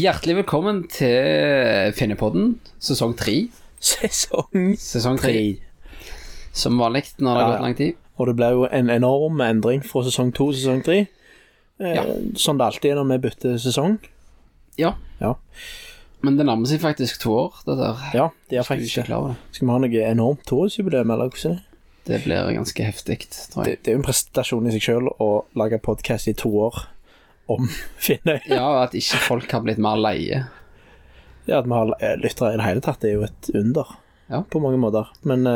Hjertelig velkommen til Finnepodden, sesong 3. Sesong 3. Som vanligt när det har gått lång tid. Och det blev jo en enorm ändring från sesong 2 till sesong 3. Ja. Som det alltid är när vi byter säsong. Ja. Ja. Men det närmar sig faktiskt 2 år det där. Ja, det är faktiskt det. Ska man ha något enormt tvåårsjubileum eller också? Det blir ganska häftigt tror jag. Det är en prestation I sig själv att lägga podcast I 2 år. Om Finnøy. Ja, att inte folk har blivit mer leie. Ja, att man har lyttere I det hele tatt är ju ett under. Ja, på många måter. Men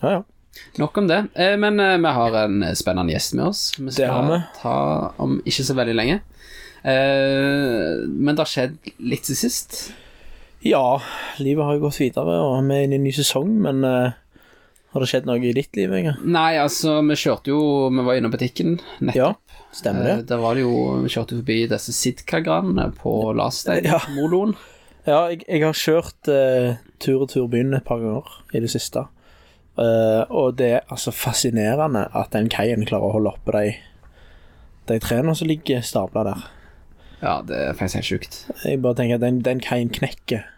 ja. Nok om det. Men vi har en spännande gäst med oss. Vi ska det har vi. Ta om inte så väldigt länge. Men det har skett lite så sist. Ja, livet har ju gått vidare och vi är inne I en ny säsong, men har det skett något I ditt liv Inge? Nej, alltså vi körde ju, vi var inne I butiken nettopp. Ja. Stämmer det? Det var det ju vi körde förbi dessa Sitka-grann på Lastein Molon. Ja, jag har kört tur och turbyn ett par gånger I det sista. Och det är alltså fascinerande att den kajen klarar att hålla uppe dig. De träna så ligger staplar där. Ja, det är faktiskt helt sjukt. Jag bara tänker att den kajen knäcker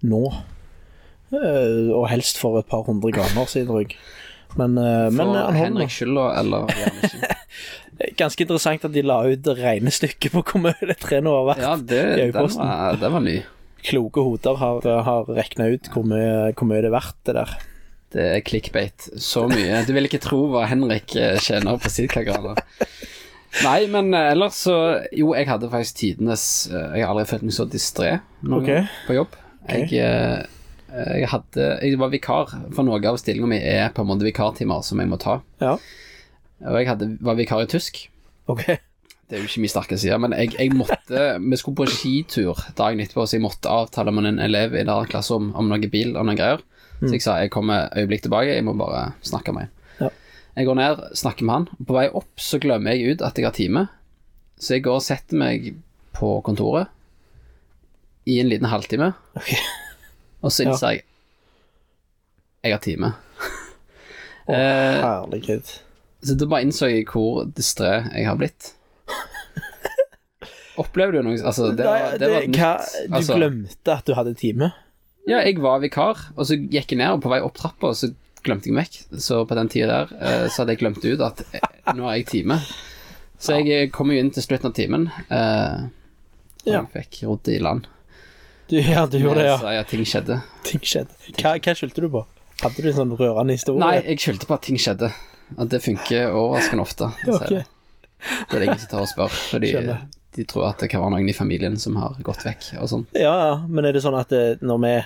nå. Och helst för ett par hundra gånger så drygg. Men Henrik Schüller eller ganska intressant att de la ut regnestycket på hur mycket det tränar har varit. Ja, det var ny. Kloka hotar har räknat ut hur mycket det vart det där. Det är clickbait så mycket. Du vill inte tro vad Henrik tjänar på Sitka-granen. Nej, men eller så jo, jag hade faktiskt tidens jag har aldrig känt mig så disträ okay. på jobb. Jag var vikar för några av stillingarna med är på måndag vikartimmar som jag måste ta. Ja. Och jag var vikar I tysk. Okay. Det är ju inte min starka sida, men jag måste vi skulle på en skitur dagen efter så jag måste avtala med en elev I där klass om några bil och några grejer. Så jag sa jag kommer ögonblick tillbaka, jag måste bara snacka med. Ja. Jag går ner, snackar med han. På väg upp så glömmer jag ut att jag har time. Så jag går och sätter mig på kontoret I en liten halvtimme. Okay. Och sen ja. Säger jag har time. Åh, härligt. Så då bara insåg jag hur disträ jag har blivit. Upplevde du något? Alltså det var du glömde att du hade time. Ja, jag var vikar och så gick jag ner och på väg upp trappan och så glömde jag mig. Så på den tiden där så hade jag glömt ut att nu har jag time. Så jag kom ju in till slutet av timmen. Jag fick rot I land. Du gjorde det, ja. Så jag ting skedde. Vad skyldte du på? Hade du en sån rörande historia? Nej, jag skyldte på att ting skedde. Att det funkar överraskande ofta. Okay. Det är det ingen som tar och spör. För de tror att det kan vara någon I familjen som har gått väck och sånt. Ja, men är det sån att när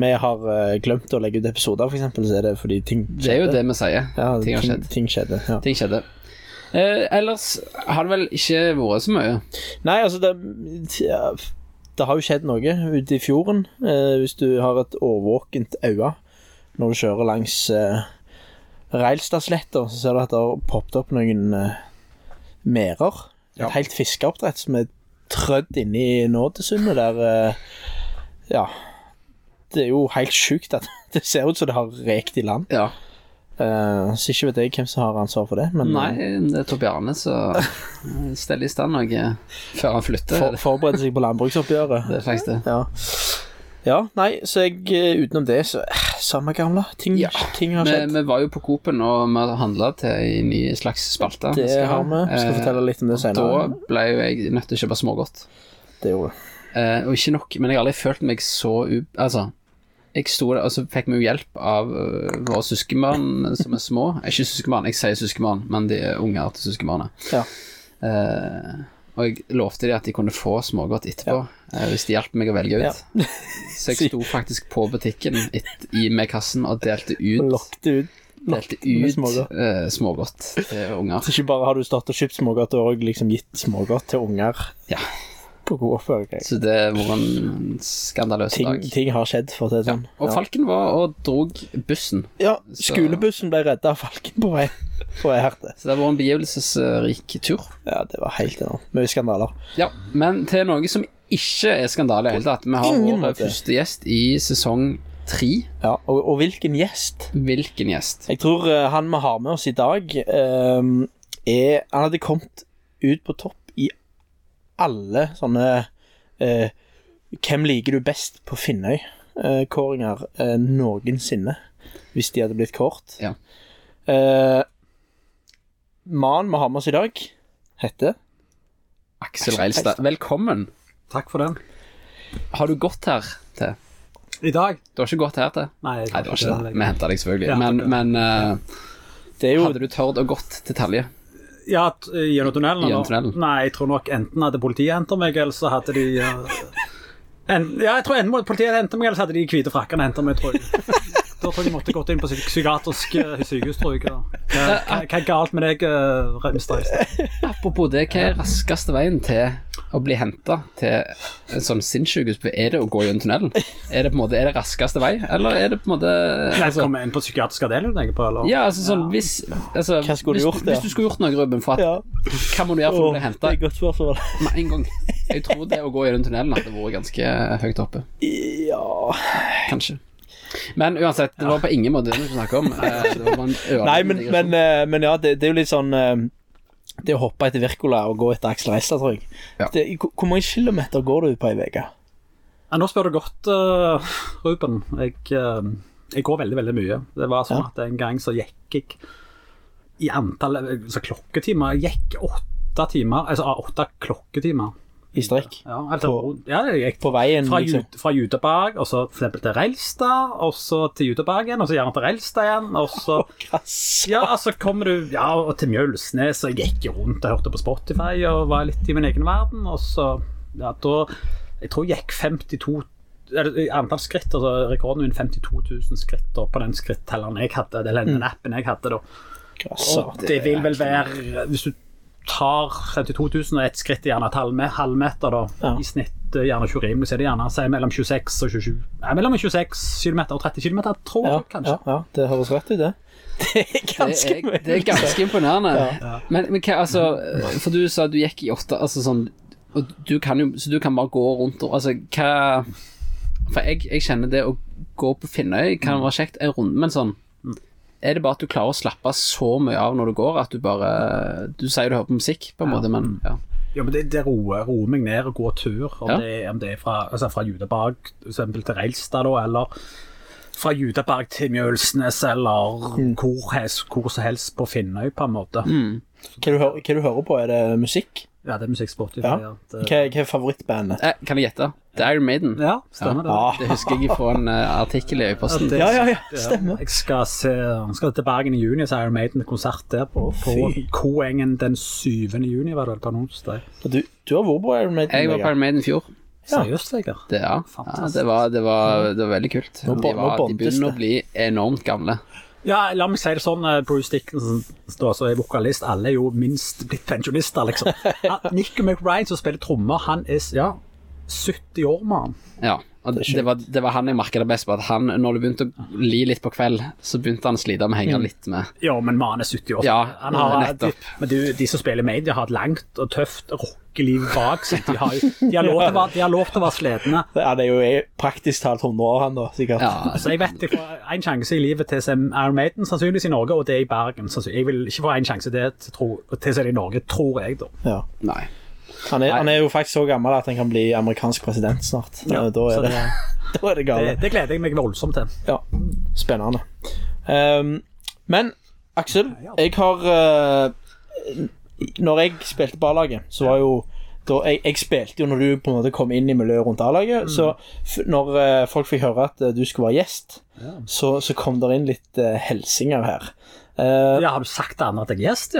vi har glömt att lägga ut episoder för exempel så är det för de ting skedde. Det är ju det man säger. Ja, ting skedde. Ja. Ting skedde. Ellers har det väl inte varit så mycket? Nej, alltså det har ju skett något ute I fjorden. Hvis du har ett årvåkent öga när du kör längs Reilstadsletter så ser du att det har poppat upp någon merer. Ja. Ett helt fiskeoppdrett som är trödd in I Nådesundet där ja det är ju helt sjukt att det ser ut så det har rekt I land. Ja. Så inte vet jag vem som har ansvar för det men nej, det är Torbjörn så ställ I stand och för han flyttar förbereda sig på landbruksuppgöret. Det är faktiskt det. Ja. Ja, nej, så jag utom det så samma gamla ting ja. Ting har skett. Vi var ju på Copen och vi handlade till en ny slags spalta. Det har vi. Ska fortälla lite om det senare. Då blev jag nöjd att köpa smågott. Det gjorde. Och inte nog, men jag har aldrig følt mig så alltså jag stod alltså fick mig hjälp av våra syskon som är små. Inte syskon, jag säger syskon, men det är unga till syskon. Ja. Och jag lovade det att de kunde få smågott efterpå. Ja. Hvis de hjälpte mig att välja ut. Ja. Så jag stod faktiskt på butiken I med kassen och delte ut smågott till ungar. Så inte bara har du startat och köpt smågott och liksom gett smågott till ungar. Ja. På god förväg. Så det var en skandalös dag. Ting har skett för det sån. Ja. Och Falken var och drog bussen. Ja, skolebussen blev rädd av Falken på väg. Så jag hörde. Så det var en bejubelsesrik tur. Ja, det var helt enormt. Mycket skandaler. Ja, men till något som inte är skandal I hela att vi har vår första gäst I säsong 3. Ja, och vilken gäst? Vilken gäst? Jag tror han vi har med oss idag han hade kommit ut på topp I alla såna hvem liker du best på Finnøy kåringer noensinne hvis de hadde blitt kort ja. Man vi har med oss i dag heter Aksel Reilstad, velkommen. Takk for den. Har du gått her til? I dag? Du har ikke gått her til? Nei, jeg har ikke det. Vi hentet deg selvfølgelig ja, men det jo... hadde du tørt og gått til Talje? Ja, gjennom tunnelen. Nei, jeg tror nok enten hadde politiet hentet meg, eller så hadde de jeg tror enten politiet hadde hentet meg, eller så hadde de hvite frakkene hentet meg, tror jeg. Da tror jeg de måtte gått inn på psykiatrisk sykehus, tror jeg. Hva galt med deg, Remstad? Apropos det, hva raskeste veien til å bli hentet til en sånn sinnssykehus? Det å gå gjennom tunnelen? Det på en måte, det raskeste vei? Eller det på en måte... Nei, så kommer jeg inn på psykiatrisk avdeling, tenker på, eller? Ja, altså sånn, hva skulle du gjort det? Hvis du skulle gjort noe, Ruben, for at... Ja. Hva må du gjøre for å bli hentet? Det er godt spørsmål. Nei, en gang. Jeg tror det å gå gjennom tunnelen hadde vært ganske høyt oppe. Ja... Kanskje. Men uansett, det var på ingen måte det vi snakker om. Det var en Nei, men ja, det er jo litt sånn det å hoppe etter Virkola og gå etter Aksel Reilstad, tror jeg. Ja. Hvor mange kilometer går du på en veke? Ja, nå spør du godt, Ruben. Jeg går veldig, veldig mye. Det var sånn at en gang så gikk jeg i antall så klokketimer, gikk 8 timer, altså 8 klokketimer. I strekk? Ja, jeg gikk på veien fra Judeberg, og så for eksempel til Reilstad, og så til Judeberg igjen, og så gjerne til Reilstad igjen, og så... Ja, altså kommer du og til Mjølsnes, og jeg gikk rundt og hørte på Spotify, og var litt i min egen verden, og så... Ja, da... Jeg tror jeg gikk 52... Antall skritt, altså rekorden min 52 000 skritt på den skritttelleren jeg hadde, eller den appen jeg hadde da. Og det vil vel være... Hvis du tar 52 000 og et skritt gjerne et halvmeter da, i snitt gjerne 20 rimelig, så det gjerne sier mellom 26 og 27 mellom 26 kilometer og 30 kilometer tror jeg kanskje. Ja, det høres rett ut det. Det er ganske imponerende. Ja. Men hva, altså, for du sa du gikk i 8, altså sånn, og du kan jo, så du kan bare gå rundt og, altså hva, for jeg kjenner det å gå på Finnøy kan være kjekt en runde, men sånn, det bare at du klarer å slappe så mye av når du går at du bare, du sier du hører på musikk på en måte, men ja, men det roer meg ned og gå tur om det er fra Judeberg for eksempel til Reilstad da, eller fra Judeberg til Mjølsnes eller hvor som helst på Finnøy på en måte. Hva du hører på, det musikk? Ja, det er musikksport. Ja. Hva er favorittbandet? Kan jeg gjette? Det er Iron Maiden. Ja, stemmer det. Det husker jeg fra en artikkel i Øyposten. Ja, stemmer. Jeg skal til Bergen i juni, så er Iron Maiden konsert der på Koengen den 7. juni, var det på onsdag. Du har vært på Iron Maiden? Jeg var på Iron Maiden i fjor. Seriøst, sikkert. Ja, det var veldig kult. De begynner å bli enormt gamle. Ja, la meg si det sånn, Bruce Dickinson som er vokalist, alle er jo minst blitt pensjonister, liksom. Nick McBride som spiller trommer, han er 70 år, man. Ja, og det var han jeg merket det best på, at han, når det begynte å li litt på kveld, så begynte han å slide med å henge litt med. Ja, men man er 70 år. Ja, han har, nettopp. Men de som spiller med, de har et langt og tøft rockeliv bak, så de har lov til å være sledende. Ja, det er jo praktisk talt 100 år han da, sikkert. Ja, så jeg vet ikke, en sjanse i livet til Iron Maiden, sannsynligvis i Norge, og det i Bergen, sannsynligvis. Jeg vil ikke få en sjanse til seg i Norge, tror jeg da. Ja. Nei. Han er jo faktisk så gammel at han kan bli amerikansk president snart. Ja, da er det gale. Det gleder jeg meg voldsomt til. Ja, spennende. Men Aksel, jeg har når jeg spilte på A-laget, så var jo da, jeg spilte jo når du på en måte kom inn i miljøet rundt A-laget, så når folk fikk høre at du skulle være gjest, så kom der inn litt helsinger her. Ja, har du sagt det annet at jeg er gjest,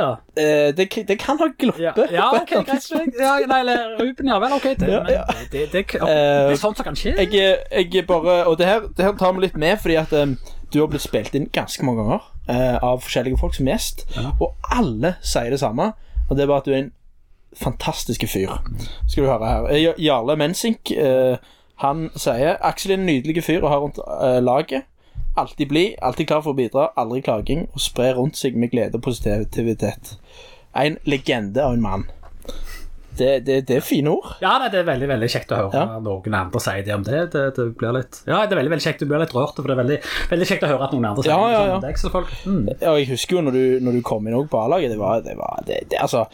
det kan ha gloppet. Ja, ok, greit. Nei, eller Ruben, ja vel, ok. Det er sånt som kan skje. Jeg bare, og det her tar meg litt med, fordi at du har blitt spilt inn ganske mange ganger av forskjellige folk som gjest, og alle sier det samme, og det er bare at du er en fantastisk fyr. Skal du høre her. Jarle Mensink, han sier, Aksel er en nydelig fyr og har rundt laget. Alltid bli, alltid klar for å bidra, aldri klaging, og spre rundt seg med glede og positivitet. En legende av en mann. Det er fine ord. Ja, det er veldig, veldig kjekt å høre noen andre si det om det. Det blir litt... Ja, det er veldig, veldig kjekt. Du blir litt rørt, for det er veldig, veldig kjekt å høre at noen andre sier det. Ja. Det er ikke så folk... Ja, jeg husker jo når du kom inn også på A-laget, det var... Altså,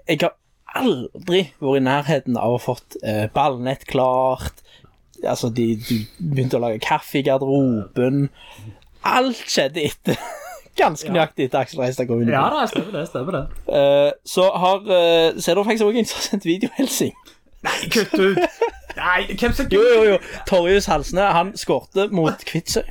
jeg har aldri vært i nærheten av å fått ballnett klart. Altså, de begynte å lage kaffe i garderoben. Alt skjedde etter, ganske nøyaktig etter Aksel Reistad kom inn. Ja, da, stemmer det. Så ser du faktisk også en sånn videohelsing. Nei, kutt ut! Nei, hvem skal kutt? Jo. Torjus Halsene, han skårte mot Kvitsøy.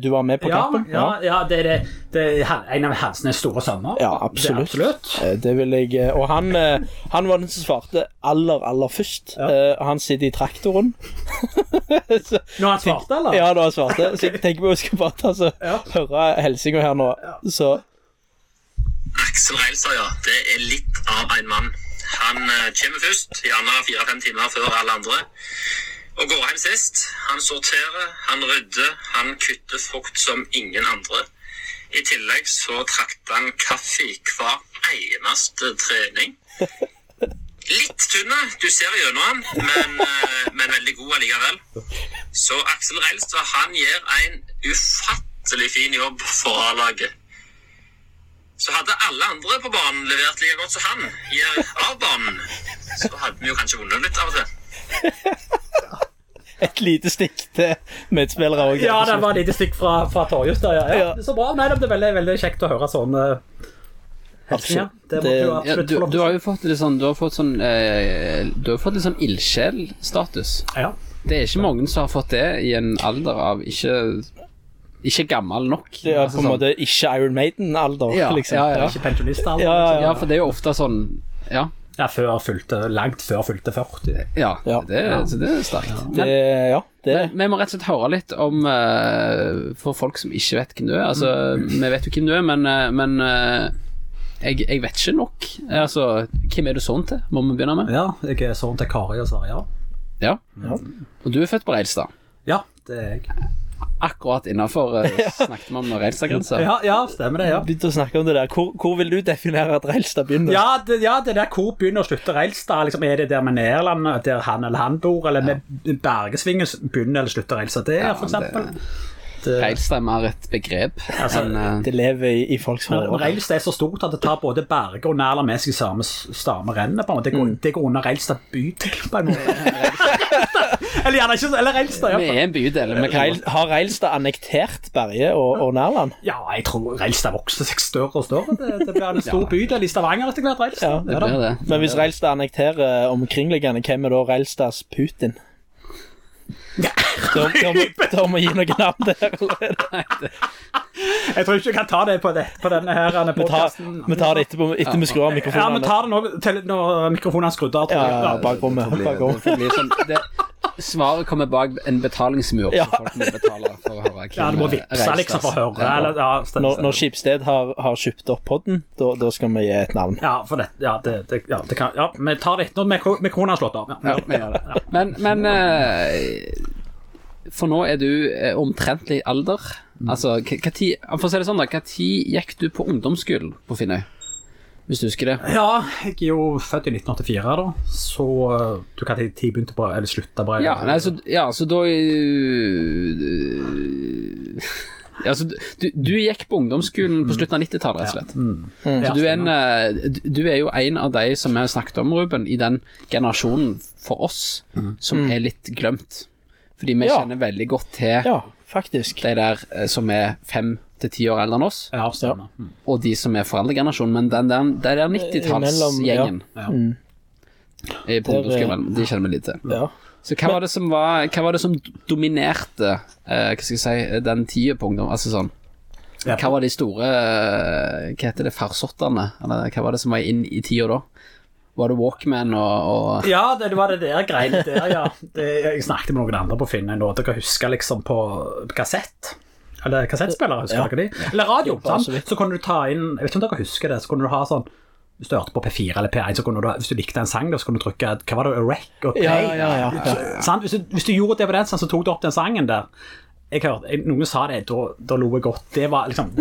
Du var med på kampen? Ja, det er en av Halsene store sønner. Ja, absolutt. Det vil jeg, og han var den som svarte aller først. Ja. Han sitter i traktoren. Nå han svarte, eller? Ja, nå han svarte. Så jeg tenker på at vi skal bare høre helsingen her nå. Så. Aksel Reilsa, ja. Det er litt av en mann. Han kommer først, gjerne 4-5 timer før alle andre, og går hjem sist. Han sorterer, han rydder, han kutter frukt som ingen andre. I tillegg så trakter han kaffe hver eneste trening. Litt tynne, du ser gjennom han, men veldig god allikevel. Så Aksel Reilstad, han gjør en ufattelig fin jobb for A-laget. Så hadde alle andre på banen levert like godt som han gjør av banen, så hadde vi jo kanskje vunnet litt av det. Et lite stikk til medspillere også. Ja, det var et lite stikk fra Torjus der. Ja. Det så bra. Nei, det ble veldig, veldig kjekt å høre sånn helsinger. Du har jo fått litt sånn, du har fått litt sånn ildsjel-status. Ja. Det er ikke mange som har fått det i en alder av ikke gammel nok. Det er på en måte ikke Iron Maiden-alder, liksom. Ja. Ikke pensjonist-alder. Ja, for det er jo ofte sånn, ja. Ja, langt før fulgte 40. Ja. Så det er sterkt. Vi må rett og slett høre litt om, for folk som ikke vet hvem du er, altså, vi vet jo hvem du er, men jeg vet ikke nok. Altså, hvem er du sånn til? Må vi begynne med? Ja, jeg er sånn til Kari og Sverige. Ja. Og du er født på Reilstad. Ja, det er jeg. Akkurat innenfor snakket man om Reilstad-grenser. Ja, stemmer det, ja. Begynte å snakke om det der. Hvor vil du definere at Reilstad begynner? Ja, det der hvor begynner og slutter Reilstad. Liksom, er det der med Nederland, der han eller han bor, eller med Bergesvingen begynner eller slutter Reilstad? Det for eksempel. Reilstad er mer et begrep. Altså, det lever i folks hånd. Reilstad er så stort at det tar både Berge og Nærland med seg samme rennet. Det går under Reilstad by til, på en måte. Eller gjerne ikke, eller Reilstad. Vi er en bydel. Har Reilstad annektert Berge og Nærland? Ja, jeg tror Reilstad vokser seg større og større. Det blir en stor bydel i Stavanger, rett og slett, Reilstad. Ja, det blir det. Men hvis Reilstad annekterer omkringliggende, hvem er da Reilstads Putin? Da må gi noen navn der. Jeg tror ikke jeg kan ta det på denne her podcasten. Vi tar det etter vi skrur av mikrofonen. Ja, vi tar det når mikrofonen er skrudd av. Ja, bakrommet. Svaret kommer bak en betalingsmur, så folk må betale for å høre. Ja, du må vipse liksom for å høre. Når Skipsted har kjøpt opp podden, da skal vi gi et navn. Ja, for det kan. Ja, vi tar det etter når mikrofonen er slått av. Ja. Men for nå er du omtrentlig alder. Altså, for å si det sånn da, hva tid gikk du på ungdomsskolen på Finnøy? Hvis du husker det. Ja, jeg er jo født i 1984 da, så du kan tid begynte på, eller sluttet på. Så da... Altså, du gikk på ungdomsskolen på slutten av 90-tallet, rett og slett. Så du er jo en av de som jeg har snakket om, Ruben, i den generasjonen for oss, som er litt glemt. Fordi vi kjenner veldig godt til de der som er 5-10 år eldre enn oss, og de som er foreldregenerasjonen, men det er 90-tallsgjengen i ungdomsskolen, de kjenner vi litt til. Så hva var det som dominerte den tiden på ungdom, altså sånn? Hva var de store, hva heter det, farsotterne, eller hva var det som var inn i tiden da? Var det Walkman og... Ja, det var det der greiene der, ja. Jeg snakket med noen andre på Finnøy nå, dere husker liksom på kassett, eller kassettspillere, husker dere de? Eller radio, så kunne du ta inn, jeg vet ikke om dere husker det, så kunne du ha sånn, hvis du hørte på P4 eller P1, så kunne du, hvis du likte en sang, da, så kunne du trykke, hva var det, Rec og Play? Ja. Hvis du gjorde det på den, så tok du opp den sangen der. Jeg hørte, noen sa det, da lo jeg godt. Det var liksom, det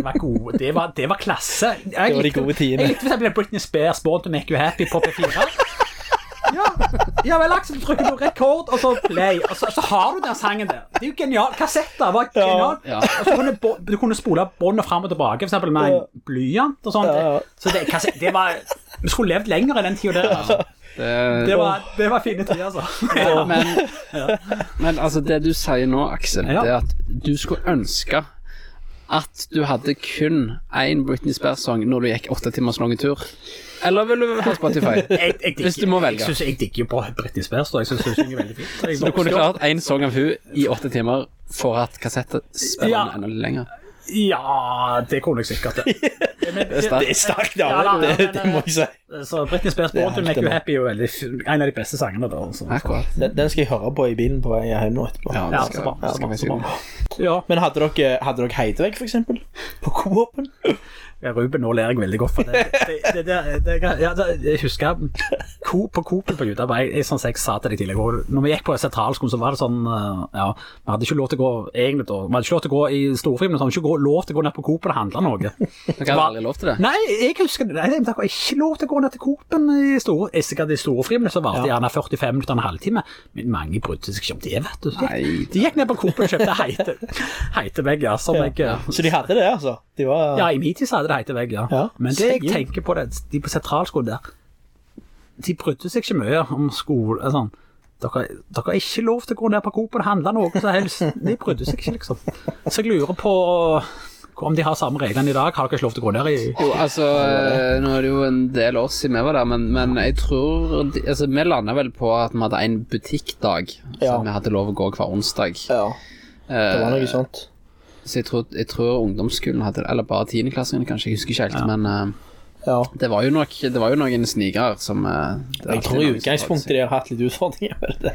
var klasse. Det var de gode tidene. Jeg likte for eksempel Britney Spears, Born to Make You Happy på P4. Ja vel, Aksel, trykker du rekord og så play, og så har du den sangen der. Det er jo genialt, kassetter var genialt. Ja. Og så kunne du kunne spole båndet frem og tilbake, for eksempel med en blyant og sånt. Ja. Så det, det var, vi skulle levd lenger i den tiden der, altså. Det var fine tid, altså. Ja, men altså, det du sier nå, Aksel, det at du skulle ønske at du hadde kun en Britney Spears-song når du gikk 8 timers lange tur. Eller vil du ha Spotify? Hvis du må velge. Jeg synes jeg digger jo på Britney Spears, da. Jeg synes hun synger veldig fint. Så du kunne klart en song av hun i 8 timer for at kassettet spiller enda lenger? Ja, det kunne jeg sikkert. Men, det er starkt, ja. Det må jeg si. Så Britney Spears, Born to Make You Happy, en av de beste sangene da. Akkurat. Den skal jeg høre på i bilen på vei hjem nå etterpå. Ja, det skal jeg høre. Ja. Men hadde dere Heidevegg for eksempel på Coop-en? Ja, Ruben, nå ler jeg veldig godt for det jeg husker på Coop-en på Jutta, jeg sånn jeg sa til deg tidligere, når vi gikk på sentralskolen så var det sånn, ja, vi hadde ikke lov til å gå egentlig, vi hadde ikke lov til å gå i storfri, men vi hadde ikke lov til å gå ned på Coop-en og handle noe. Du kan aldri lov til det? Nei, jeg husker det, jeg hadde ikke lov til å gå ned til Coop-en i storfri, men så var det gjerne 45 minutter og en halvtime, men mange brydde seg ikke om det, vet du. De gikk ned på Coop-en og kjøpte Heitevegg, ja, som jeg... Så de hadde det, altså? De var... Ja, i min tid hadde det Heitevegg, ja. Men det jeg tenker på det, de på sentralskolen der, de brydde seg ikke mye om skole, sånn. Dere har ikke lov til å gå ned på Coop og handle noe som helst. De brydde seg ikke, liksom. Så jeg lurer på... om de har samme reglene i dag, har dere ikke lov til å gå der i... Jo, altså, nå er det jo en del år siden vi var der, men jeg tror, altså, vi landet vel på at vi hadde en butikkdag, så vi hadde lov å gå hver onsdag. Ja, det var noe sånt. Så jeg tror ungdomsskolen hadde, eller bare 10.-klassingen, kanskje, jeg husker ikke helt, men... Ja. Det var jo noen sniger som jeg tror i utgangspunktet de har hatt litt utfordringer med det.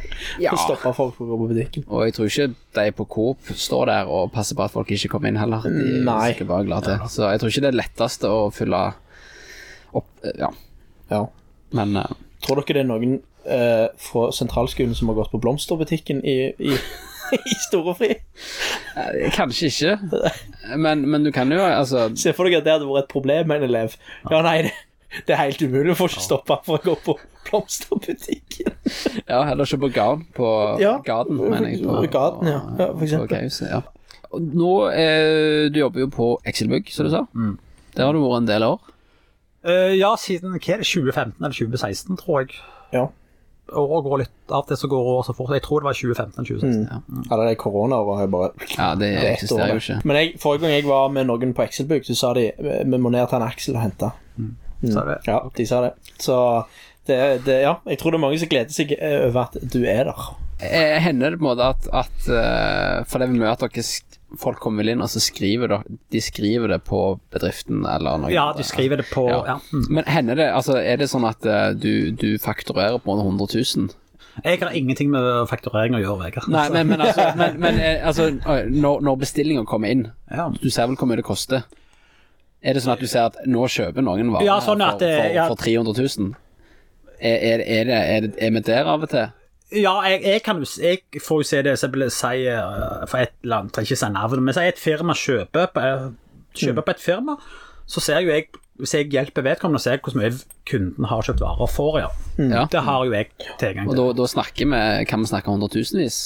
Å stoppe folk for å gå på butikken. Og jeg tror ikke de på Coop står der og passer på at folk ikke kommer inn heller. De er sikkert bare glad til. Så jeg tror ikke det er lettest å fylle opp. Ja. Men tror dere det er noen fra sentralskolen som har gått på blomsterbutikken i storefri? Kanskje ikke. Men du kan jo, altså... Se for deg at det hadde vært et problem med en elev. Ja, nei, det er helt umulig. Du får ikke stoppe for å gå på blomsterbutikken. Ja, heller ikke på garden. Garden, mener jeg. På garden, ja, for eksempel. Gauset, ja. Nå, du jobber jo på Excelbygg, som du sa. Der har du vært en del år. Ja, siden 2015 eller 2016, tror jeg. Ja. Året går litt av det som går år så fort. Jeg tror det var 2015-2016. Eller det korona-året har jeg bare... Ja, det eksisterer jo ikke. Men forrige gang jeg var med noen på Excelbygg, så sa de, vi må ned til en Aksel og hente. Sa det? Ja, de sa det. Så det, ja, jeg tror det er mange som gleder seg over at du er der. Hender det på en måte at for det vi møter dere... Folk kommer vel inn og så skriver det på bedriften eller noe. Ja, de skriver det på... Ja. Men hender det, altså er det sånn at du fakturerer på 100 000? Jeg har ingenting med fakturering å gjøre, Vegard. Nei, men altså når bestillingen kommer inn, du ser vel hvor mye det koster. Er det sånn at du ser at nå kjøper noen varer for 300 000? Er vi der av og til? Ja, jeg får jo se det jeg vil si for et land, trenger ikke si navnet, men si et firma kjøper på et firma, så ser jo jeg, hvis jeg hjelper vedkommende, ser jeg hvordan mye kunden har kjøpt varer for, Det har jo jeg tilgang til. Og da snakker vi, kan vi snakke 100 000-vis?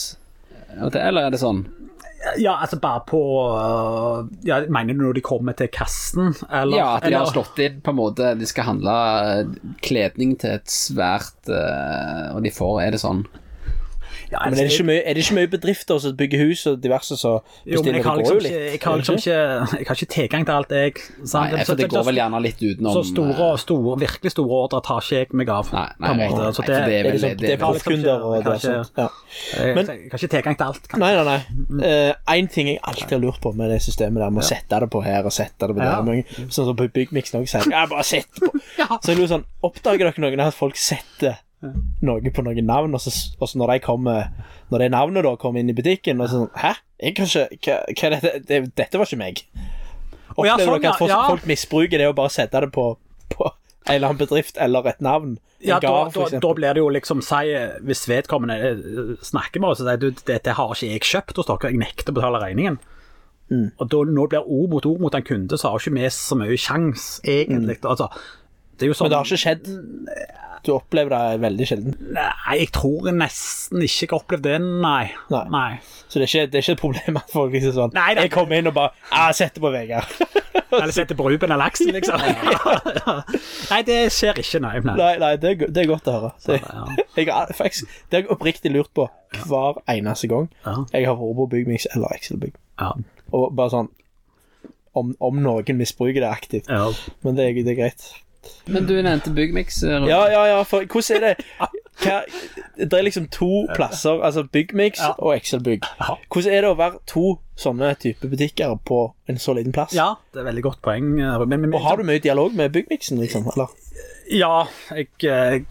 Eller er det sånn? Ja, altså bare på, mener du når de kommer til kassen? Eller, ja, at de har slått inn på en måte, de skal handle kledning til et svært, og de får, er det sånn? Ja, men er det ikke mye bedrifter som bygger hus og diverse så bestiller det går jo litt? Jeg har ikke tilgang til alt jeg sa. Nei, for det går vel gjerne litt utenom. Så store, virkelig store ordre tar ikke jeg meg av. Nei, så det er proffkunder og det er sånt. Jeg har ikke tilgang til alt. Nei. En ting jeg alltid har lurt på med det systemet der, med å sette det på her og sette det på der, sånn som på Byggmix noen sier, jeg bare sett på. Så jeg lurer sånn, oppdager dere noen at folk setter noe på noen navn, og så når det navnet da kommer inn i butikken, og så sånn, hæ? Dette var ikke meg. Opplever dere at folk misbruker det å bare sette det på en eller annen bedrift, eller et navn? Ja, da blir det jo liksom, hvis vedkommende snakker med oss, så sier du, dette har ikke jeg kjøpt hos dere, jeg nekter å betale regningen. Og da, nå blir ord mot en kunde, så har ikke vi så mye sjans, egentlig. Altså, det er jo sånn... Men det har ikke skjedd... Du opplever det veldig sjelden. Nei, jeg tror nesten ikke jeg har opplevd det, nei. Så det er ikke et problem at folk liksom sånn, nei, jeg kommer inn og bare, setter på Vegard. Eller setter på Ruben eller Laksen, liksom. Nei, det skjer ikke, nei. Nei, det er godt å høre. Det har jeg oppriktig lurt på hver eneste gang jeg har vært på Byggmix eller Excel-bygg. Ja. Og bare sånn, om noen misbruker det aktivt. Ja. Men det er greit. Men du nevnte Byggmix. Ja, for hvordan det? Det er liksom to plasser, altså Byggmix og Excel-bygg. Hvordan det å være to sånne type butikker på en så liten plass? Ja, det er veldig godt poeng. Men, og har du mye dialog med Byggmixen, liksom, eller? Ja, jeg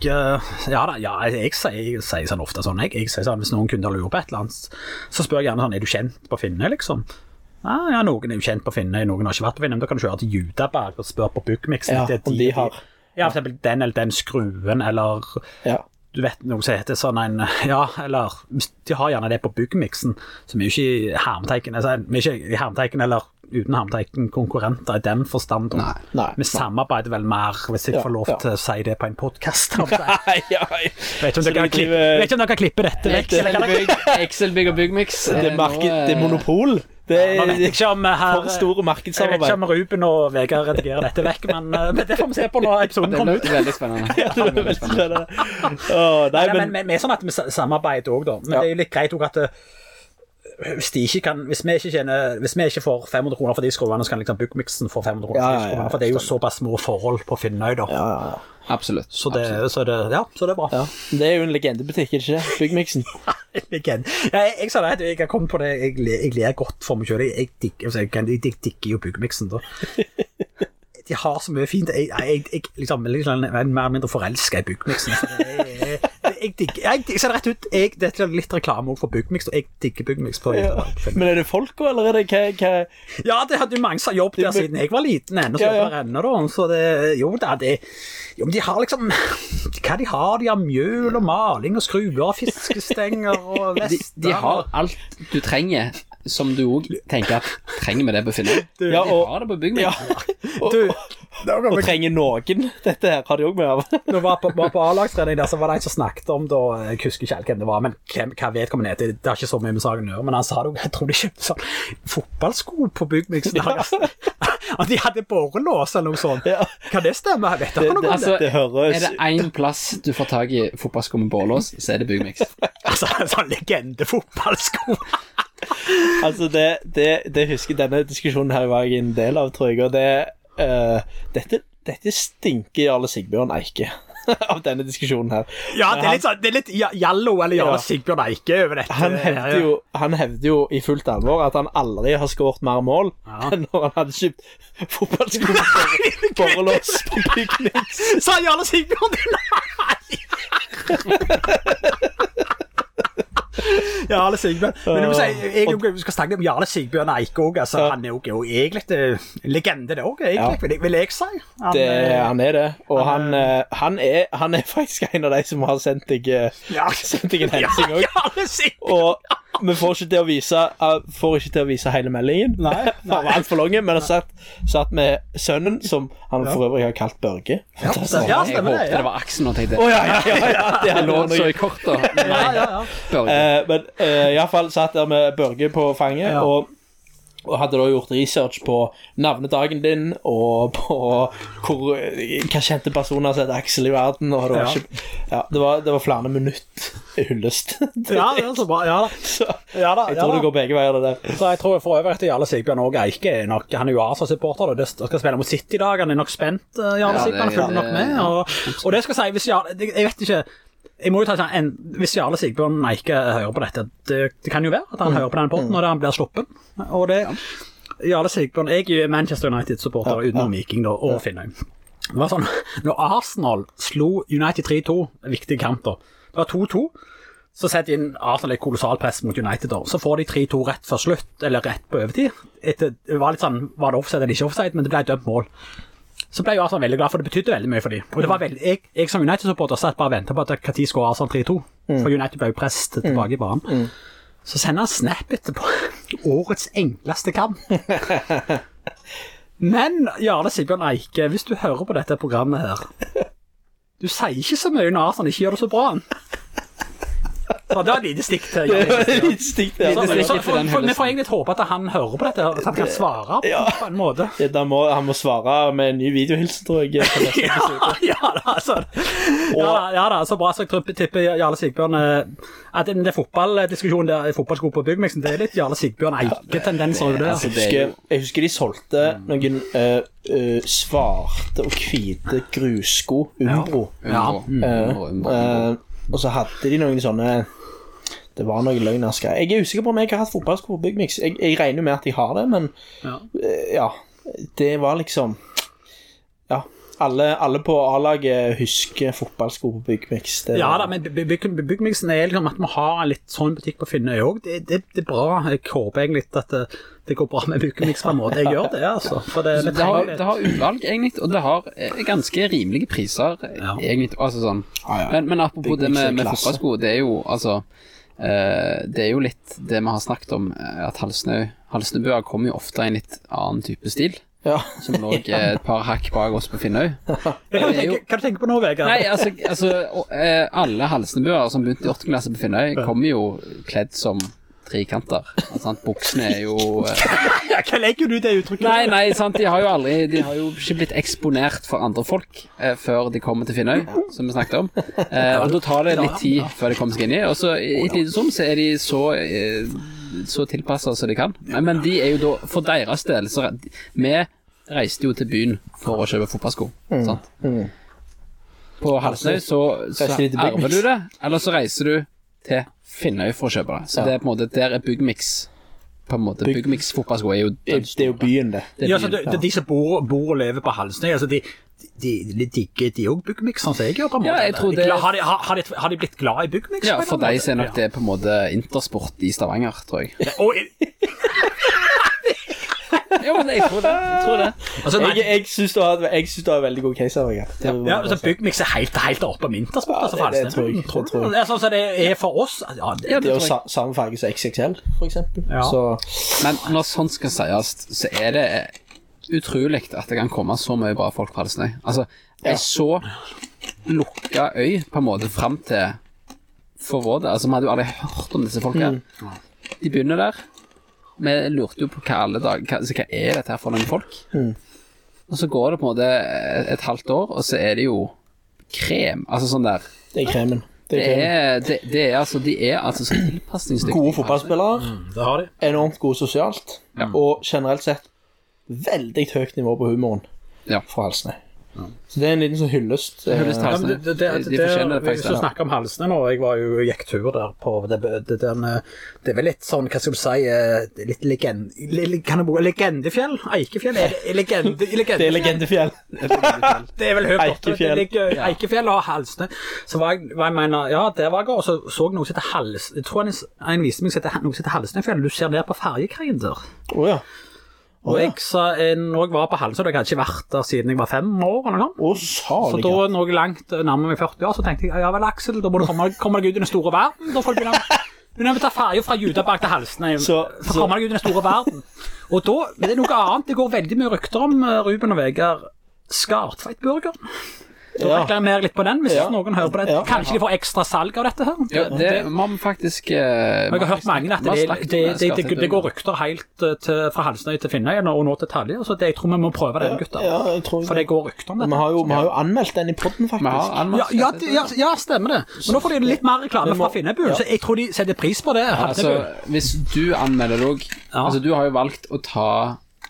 sier sånn ofte sånn, jeg sier sånn, hvis noen kunder lurer på et eller annet, så spør jeg gjerne sånn, er du kjent på Finne, liksom? Ja, noen er jo kjent på Finne, noen har ikke vært på Finne, men da kan du kjøre til Judaberg og spørre på Byggmixen. Ja, om de har. Ja, for eksempel den eller den skruen, eller du vet noe som heter sånn en, eller de har gjerne det på Byggmixen, som er jo ikke i hermeteiken, eller uten hermeteiken konkurrenter i den forstand. Nei. Vi samarbeider vel mer, hvis jeg får lov til å si det på en podcast. Nei. Vet ikke om dere kan klippe dette vekk. Excel-bygg og Byggmix. Det er monopol. Man vet ikke om her, for store markedssamarbeid. Jeg vet ikke om Ruben og Vegard redigerer dette vekk, men det får vi se på når episoden kommer ut. Det er veldig spennende. Men vi er sånn at vi samarbeider også, da. Men det er jo litt greit også at hvis vi ikke får 500 kroner for de skruene, så kan liksom Byggmixen få 500 kroner for de skruene, for det er jo såpass små forhold på Finnøy, da. Absolutt. Så det er bra. Ja. Det er jo en legendebutikk, ikke Byggmixen. Jeg sa det, jeg har kommet på det, jeg ler godt for meg selv, jeg digger jo Byggmixen da. De har så mye fint, jeg er mer eller mindre forelsket i Byggmixen. Jeg ser det rett ut, det er litt reklame for Byggmix, og jeg digger Byggmix på Judaberg. Men er det folk, eller er det hva? Ja, det hadde jo mange som jobbet der siden jeg var liten ennå, så jobbet der ennå da, så det, jo da, det jo, men de har liksom, hva de har mjøl og maling og skruer, fiskestenger og vester. De har alt du trenger, som du også tenker at trenger med det på Finne. De har det på Byggmix. Og trenger noen, dette her har de også med av. Når jeg var på A-lagstrening der, så var det en som snakket om, da, jeg husker ikke helt hvem det var, men hva vedkommende heter, det har ikke så mye med saken å gjøre, men han sa det også, jeg tror de kjøpte sånn fotballsko på Byggmix. Og de hadde borrelås eller noe sånt. Kan det stemme? Jeg vet ikke noe om det. Er det en plass du får tag i fotballsko med borrelås, så er det Byggmix. Altså, en sånn legende fotballsko. Altså, det husker denne diskusjonen her var jeg en del av, tror jeg, og dette stinker Jarle Sigbjørn Eike. Av denne diskusjonen her. Ja, det er litt Jallo eller Jarle Sigbjørn Eike over dette. Han hevde jo i fullt alvor at han aldri har skåret mer mål enn når han hadde kjøpt fotballsko for borrelås på Byggmix. Sa Jarle Sigbjørn din? Jarle Sigbjørn. Men du må si, jeg skal snakke om Jarle Sigbjørn Eike også, altså, han er jo egentlig legende det også, vil jeg si. Han er det, og han er faktisk en av de som har sendt deg en hensing også. Og vi får ikke til å vise hele meldingen. Nei. Han var alt for lange, men han satt med sønnen, som han for øvrig har kalt Børge. Ja, jeg håpte det var Aksen, og tenkte, det lå så i kort, da. Men i alle fall satt der med Børge på fanget, og hadde da gjort research på navnedagen din, og på hva kjente personer som heter Aksel i verden, og det var flere minutt hyllest. Det er så bra, så jeg tror det går begge veier det der. Så jeg tror for øvrig at Jarle Sigbjørn og Eike er nok, han er jo Asa-supporter, og det skal spille mot City i dag, han er nok spent, Jarle Sigbjørn følger nok med, og det skal jeg si, hvis jeg vet ikke, jeg må jo ta sånn, hvis Jarle Sigbjørn Eike hører på dette, det kan jo være at han hører på den podden når han blir sluppen, og det Jarle Sigbjørn, jeg er Manchester United-supporter utenom Viking da, og Finnøy. Det var sånn, når Arsenal slo United 3-2, viktig kamp da, det var 2-2, så setter inn Arsenal et kolossal press mot United da, så får de 3-2 rett for slutt, eller rett på overtid. Det var litt sånn, var det offside eller ikke offside, men det ble et dømt mål. Så ble jo Arsenal veldig glad, for det betydde veldig mye for dem. Og det var veldig, jeg som United-supporter satt bare og ventet på at Kati skår Arsenal 3-2, for United ble jo presset tilbake i banen. Så sender han snap etterpå, årets enkleste kamp. Men Jarle Sigbjørn Eike, hvis du hører på dette programmet her, Du sier ikke så mye når Arsenal ikke gjør det så bra. Det var et lite stikk til Jan Eriksen. Vi får egentlig håpe at han hører på dette, at han kan svare på en måte. Han må svare med en ny videohilsen, tror jeg. Ja da, så bra. Så jeg tipper Jarle Sigbjørn at den fotballdiskusjonen der, fotballsko på Byggmixen, det er litt Jarle Sigbjørn-eike-tendenser over det. Jeg husker de solgte noen svarte og hvite grussko, Umbro. Og så hadde de noen sånne, det var noen løgnasker. Jeg er usikker på om jeg har hatt fotballsko på Byggmix. Jeg regner med at jeg har det, men ja, det var liksom, ja, alle på A-laget husker fotballsko på Byggmix. Ja da, men Byggmixen er liksom at man har en litt sånn butikk på Finnøy også. Det er bra. Jeg håper egentlig at det går bra med Byggmix på en måte. Jeg gjør det, altså. For det har utvalg egentlig, og det har ganske rimelige priser egentlig, altså sånn. Men apropos det med fotballsko, det er jo, altså, det er jo litt det vi har snakket om, at Halsnøbøer kommer jo ofte i en litt annen type stil. Ja. Som lå et par hakk bak oss på Finnøy. Kan du tenke på nå, Vegard? Nei, altså alle halsnebøer som begynte i 8. klasse på Finnøy kommer jo kledd som trekanter. Sant? Buksene er jo hva legger du det uttrykket? Nei, sant, de har jo ikke blitt eksponert for andre folk før de kommer til Finnøy, som vi snakket om. Og da tar det litt tid før de kommer seg inn i. Og så i tidsom så er de så tilpasset som de kan, men de er jo da, for deres del, så vi reiste jo til byen for å kjøpe fotballsko, sant? På Halsnøy så arver du det, eller så reiser du til Finnøy for å kjøpe det, så det er på en måte, der er Byggmix på en måte. Byggmix fotballsko er jo det er jo byen det. Ja, altså de som bor og lever på Halsnøy, altså de digger de også Byggmix, sånn som jeg gjør på en måte. Ja, jeg tror det. Har de blitt glad i Byggmix? Ja, for deg ser nok det på en måte Intersport i Stavanger, tror jeg. Ja, jo, men jeg tror det. Altså, jeg synes det var en veldig god case her. Ja, altså Byggmix er helt oppe med Intersport, altså faktisk. Det tror jeg. Altså, det er for oss. Ja, det er jo samme farge som XXL, for eksempel. Ja. Men når sånn skal sies, så er det utroligt at det kan komme så mye bra folk fra Halsnøy. Altså, jeg så lukket øy på en måte frem til for vår del. Altså, man hadde jo aldri hørt om disse folk her. De begynner der. Vi lurte jo på hva alle dager, hva er dette her for noen folk? Og så går det på en måte et halvt år, og så er det jo krem, altså sånn der. Det er kremen. De er altså så tilpasningsdyktige. Gode fotballspillere. Det har de. Enormt gode sosialt, og generelt sett väldigt högt nivå på humoren. Ja, för Halsnøy. Ja. Så det är en liten så hyllest. Halsnøy. Det förtjänar faktiskt. Vi snackar om Halsnøy nu. Jag var ju jäktur där på det är väl lite sån, vad ska man säga, lite legend. Kan det vara legendefjäll? Eikefjäll är legend. Det är legendefjäll. Det är väl högt upp. Eikefjäll och Halsnøy. Så vad jag menar, ja, det var går så såg nog sitta Hals. Jag tror en visste mig sitta nog sitta Halsnøyfjäll. Du ser ner på färjekajen där. Åh ja. Og jeg sa, når jeg var på Halsnøy, det hadde ikke vært der siden jeg var 5 år eller noe. Så da når jeg langt nærmere meg 40 år, så tenkte jeg, ja vel Aksel, da må du komme deg ut i den store verden. Da får du begynne å ta ferje fra Judabag til Halsnøy, så kommer deg ut i den store verden. Og da, det er noe annet, det går veldig mye rykter om Ruben og Vegard Skartveitburger. Da reklamerer jeg litt på den, hvis noen hører på det. Kanskje de får ekstra salg av dette her? Ja, det må man faktisk... Jeg har hørt mange at det går rykter helt fra Halsnøy til Finnøy, og nå til Talje, så jeg tror vi må prøve den, gutter. Ja, jeg tror det. For det går rykter om dette. Vi har jo anmeldt den i podden, faktisk. Ja, stemmer det. Men nå får de litt mer reklame fra Finnøybuen, så jeg tror de setter pris på det. Altså, hvis du anmelder deg, altså du har jo valgt å ta,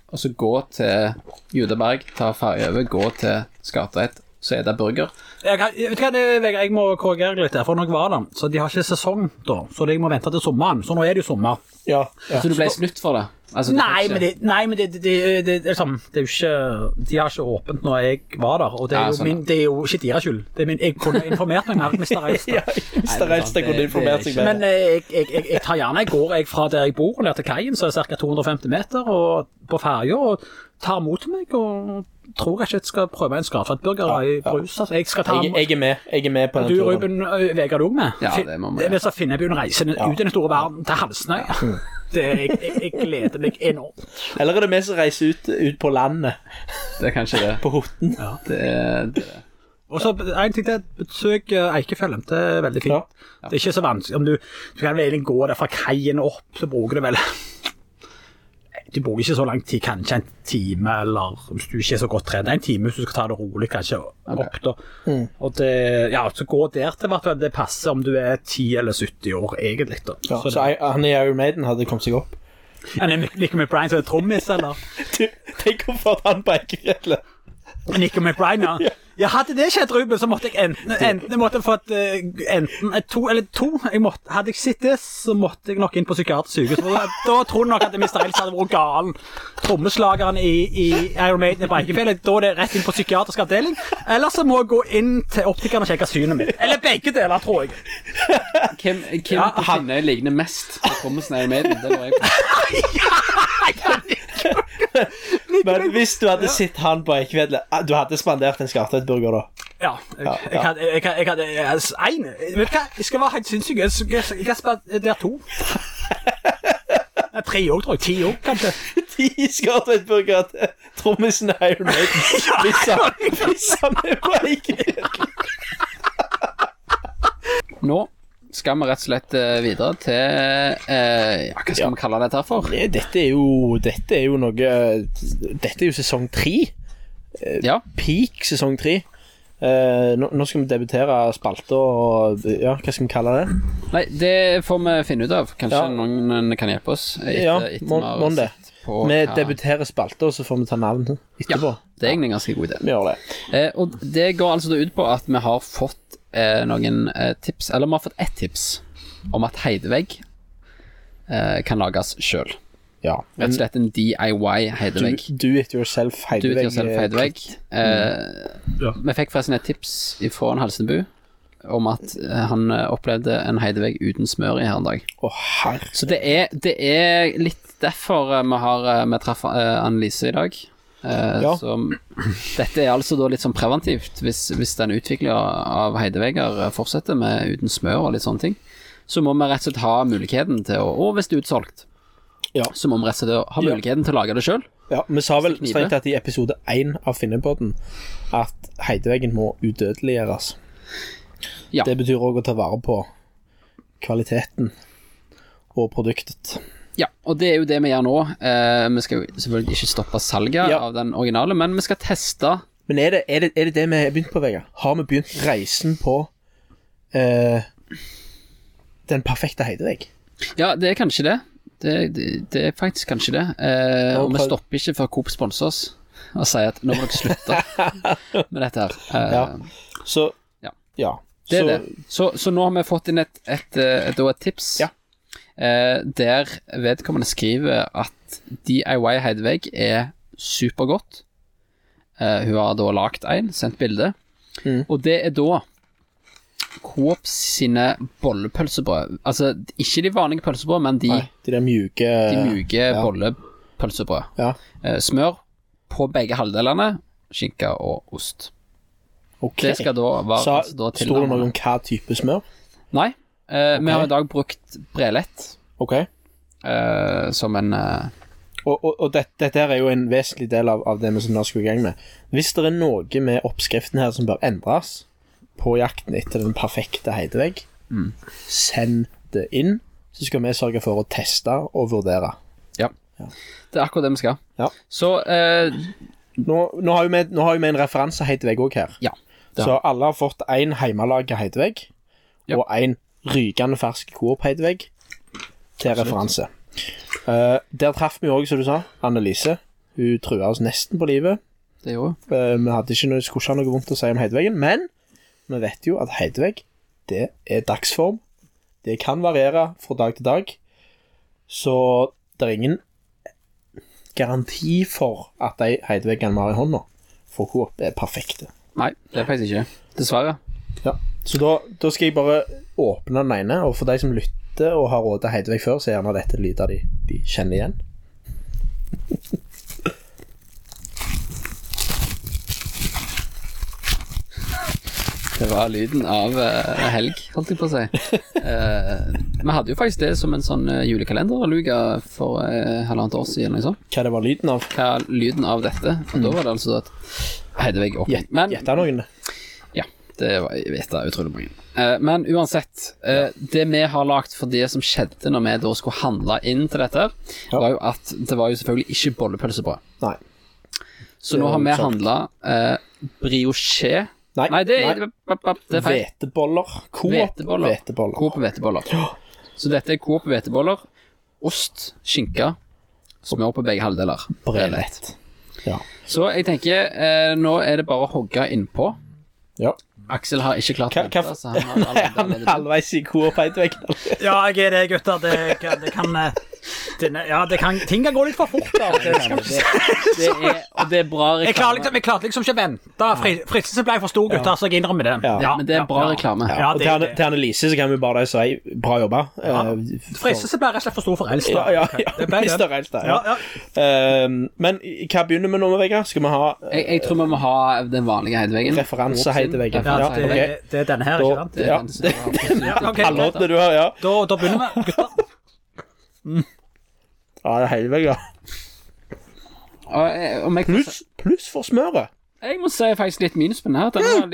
altså gå til Judaberg, ta ferje over, gå til Skartveit, så er det burger. Jeg må korrigere litt der, for når jeg var der, så de har ikke sesong da, så jeg må vente til sommeren, så nå er det jo sommer. Ja. Så du ble snutt for det? Altså, det er jo ikke, de har ikke åpent når jeg var der, og det er jo, det er jo ikke deres skyld. Jeg kunne informert meg mer, Mr. Reistad. Mr. Reistad kunne informert seg mer. Men jeg tar gjerne, jeg går fra der jeg bor, og ned til kajen, så er det cirka 250 meter, og på ferje, og tar mot meg, og tror jeg ikke skal prøve en skartveitburger i brus. Altså, jeg er med på den turen. Du, Ruben, Vegard, du med? Ja, det må man. Det vil så finne byen reisen ut i den store verden til Halsnøy. Jeg gleder meg enormt. Eller er det med som reiser ut på landet? Det er kanskje det. På hotten. Ja, det er det. Och så en ting til, besøk Eikefjellen, det veldig fint. Ja. Ja. Det ikke så vanskelig, om du kan vel gå der fra kajen opp, så bruker du vel... Du bruker ikke så lang tid, kanskje en time, eller hvis du ikke er så godt trent, en time hvis du skal ta det rolig, kanskje opp da. Mm. Og det, ja, så gå der til hvert fall, det passer om du er 10 eller 70 år, egentlig da. Ja, så det... han i Iron Maiden hadde kommet seg opp. Han er Nicky McBride som er trommis, eller? Du, tenk om for at han beiker, eller? Nicky McBride, ja. Ja. Ja, hadde det skjedd, Ruben, så måtte jeg hadde jeg sett det, så måtte jeg nok inn på psykiatrisk sykehus. Da tror jeg nok at Mr. Ellis hadde vært galen. Trommeslageren i Iron Maiden i Breikefjellet, da er det rett inn på psykiatrisk avdeling. Eller så må jeg gå inn til optikeren og sjekke synet mitt. Eller begge deler, tror jeg. Hvem ja, Hanne ligner mest på trommelsen i Iron Maiden, det var jeg på. Men hvis du hadde sett han på Eikvedle, du hadde spandert en skartrettburger da. Ja, jeg skal være helt sinnssyk. Jeg kan spandere 2. 3 år, tror jeg. 10 år, kanskje. 10 skartrettburger til trommisen i Iron Maiden. Hvis han er på Eikvedle. Nå skal vi rett og slett videre til hva skal vi kalle dette her for? Dette er jo sesong 3 peak sesong 3 nå skal vi debutere spalter og ja, hva skal vi kalle det? Nei, det får vi finne ut av kanskje noen kan hjelpe oss etter vi debuterer spalter og så får vi ta navn etterpå det er egentlig en ganske god idé vi gjør det. Og det går altså ut på at vi har fått noen tips, eller vi har fått ett tips om at heidevegg kan lages selv. Ja, rett og slett en DIY heidevegg. Do it yourself heidevegg. Vi fikk forresten et tips fra en Halsenbu om at han opplevde en heidevegg uten smør i her en dag. Så det er litt derfor vi treffer Annelise i dag. Så dette er altså da litt sånn preventivt hvis den utviklingen av heidevegger fortsetter med uten smør og litt sånne ting, så må vi rett og slett ha muligheten til å, og hvis det er utsolgt så må vi rett og slett ha muligheten til å lage det selv. Ja, vi sa vel strengt at i episode 1 av Finnepodden at heideveggen må udødeliggjøres. Det betyr også å ta vare på kvaliteten og produktet. Ja, og det er jo det vi gjør nå. Vi skal jo selvfølgelig ikke stoppe salget av den originale, men vi skal teste. Men er det vi har begynt på, Vegard? Har vi begynt reisen på den perfekte heidevegg? Ja, det er kanskje det. Det er faktisk kanskje det. Og vi stopper ikke før Coop sponser oss og sier at nå må dere slutte med dette her. Det er det. Så nå har vi fått inn et tips. Ja. Der vedkommende skriver at DIY heidevegg er supergodt. Hun har da lagt en, sendt bilde. Og det er da Coop sine bollepølsebrød. Altså, ikke de vanlige pølsebrød, men de mjuke bollepølsebrød. Ja. Smør på begge halvdelene, skinka og ost. Ok. Det skal da være, så står det noen hva type smør? Nei. Vi har i dag brukt brelett. Okay. Som en og dette er jo en vesentlig del av det vi som nå skal i gang med. Hvis det er noe med oppskriften her som bør endres på jakten etter den perfekte heidevegg, send det inn, så skal vi sørge for å teste og vurdere. Ja. Det er akkurat det vi skal. Ja. Så nå har vi en referanse heidevegg også her. Ja. Så alle har fått en heimelaget heidevegg og en rykende fersk Coop-heidevegg til referanse. Der traff vi også, som du sa, Annelise. Hun truet oss nesten på livet. Det gjorde hun. Vi hadde ikke noe vondt å si om heideveggen, men vi vet jo at heidevegg, det er dagsform. Det kan variere fra dag til dag. Så det er ingen garanti for at de heideveggene vi har i hånda for Coop er perfekte. Nei, det er faktisk ikke. Dessverre. Ja. Så da skal jeg bare åpne den ene, og for de som lytter og har råd til heidevegg før, så gjerne dette lyder de kjenner igjen. Det var lyden av helg, holdt jeg på å si. Vi hadde jo faktisk det som en sånn julekalenderluga for halvannet år siden, liksom. Hva det var lyden av? Hva lyden av dette, og da var det altså at heidevegg åpnet. Gjette noen det. Ja, Det var, jeg vet det, utrolig mange. Men uansett, det vi har lagt for det som skjedde når vi da skulle handle inn til dette, var jo at det var jo selvfølgelig ikke bollepølsebrød. Nei. Så nå har vi handlet brioche. Nei, det er feil. Veteboller. Coop veteboller. Så dette er coop veteboller, ost, skinka, smør på begge halvdeler. Brelett. Ja. Så jeg tenker, nå er det bare å hogge innpå. Ja. Axel har ikke klart det, så han har allerede halvveis i Coop-vekk. Ja, jeg er det, gutter. Det kan ting kan gå litt for fort. Det er bra reklame. Jeg klarte liksom ikke å vente. Fristelsen ble for stor, gutter, så jeg innrømmer det. Ja, men det er bra reklame. Ja, og til Annelise så kan vi bare si bra jobba. Fristelsen ble rett og slett for stor for eldste. Men hva begynner vi nå med, Vegard? Skal vi ha... Jeg tror vi må ha den vanlige heideveggen. Referanseheideveggen. Ja, det er denne her, ikke sant? Ja, det er den her. Da begynner vi, gutter. Ja, det er hele veggen. Pluss for smøret. Jeg må si faktisk litt minus på den her. Den er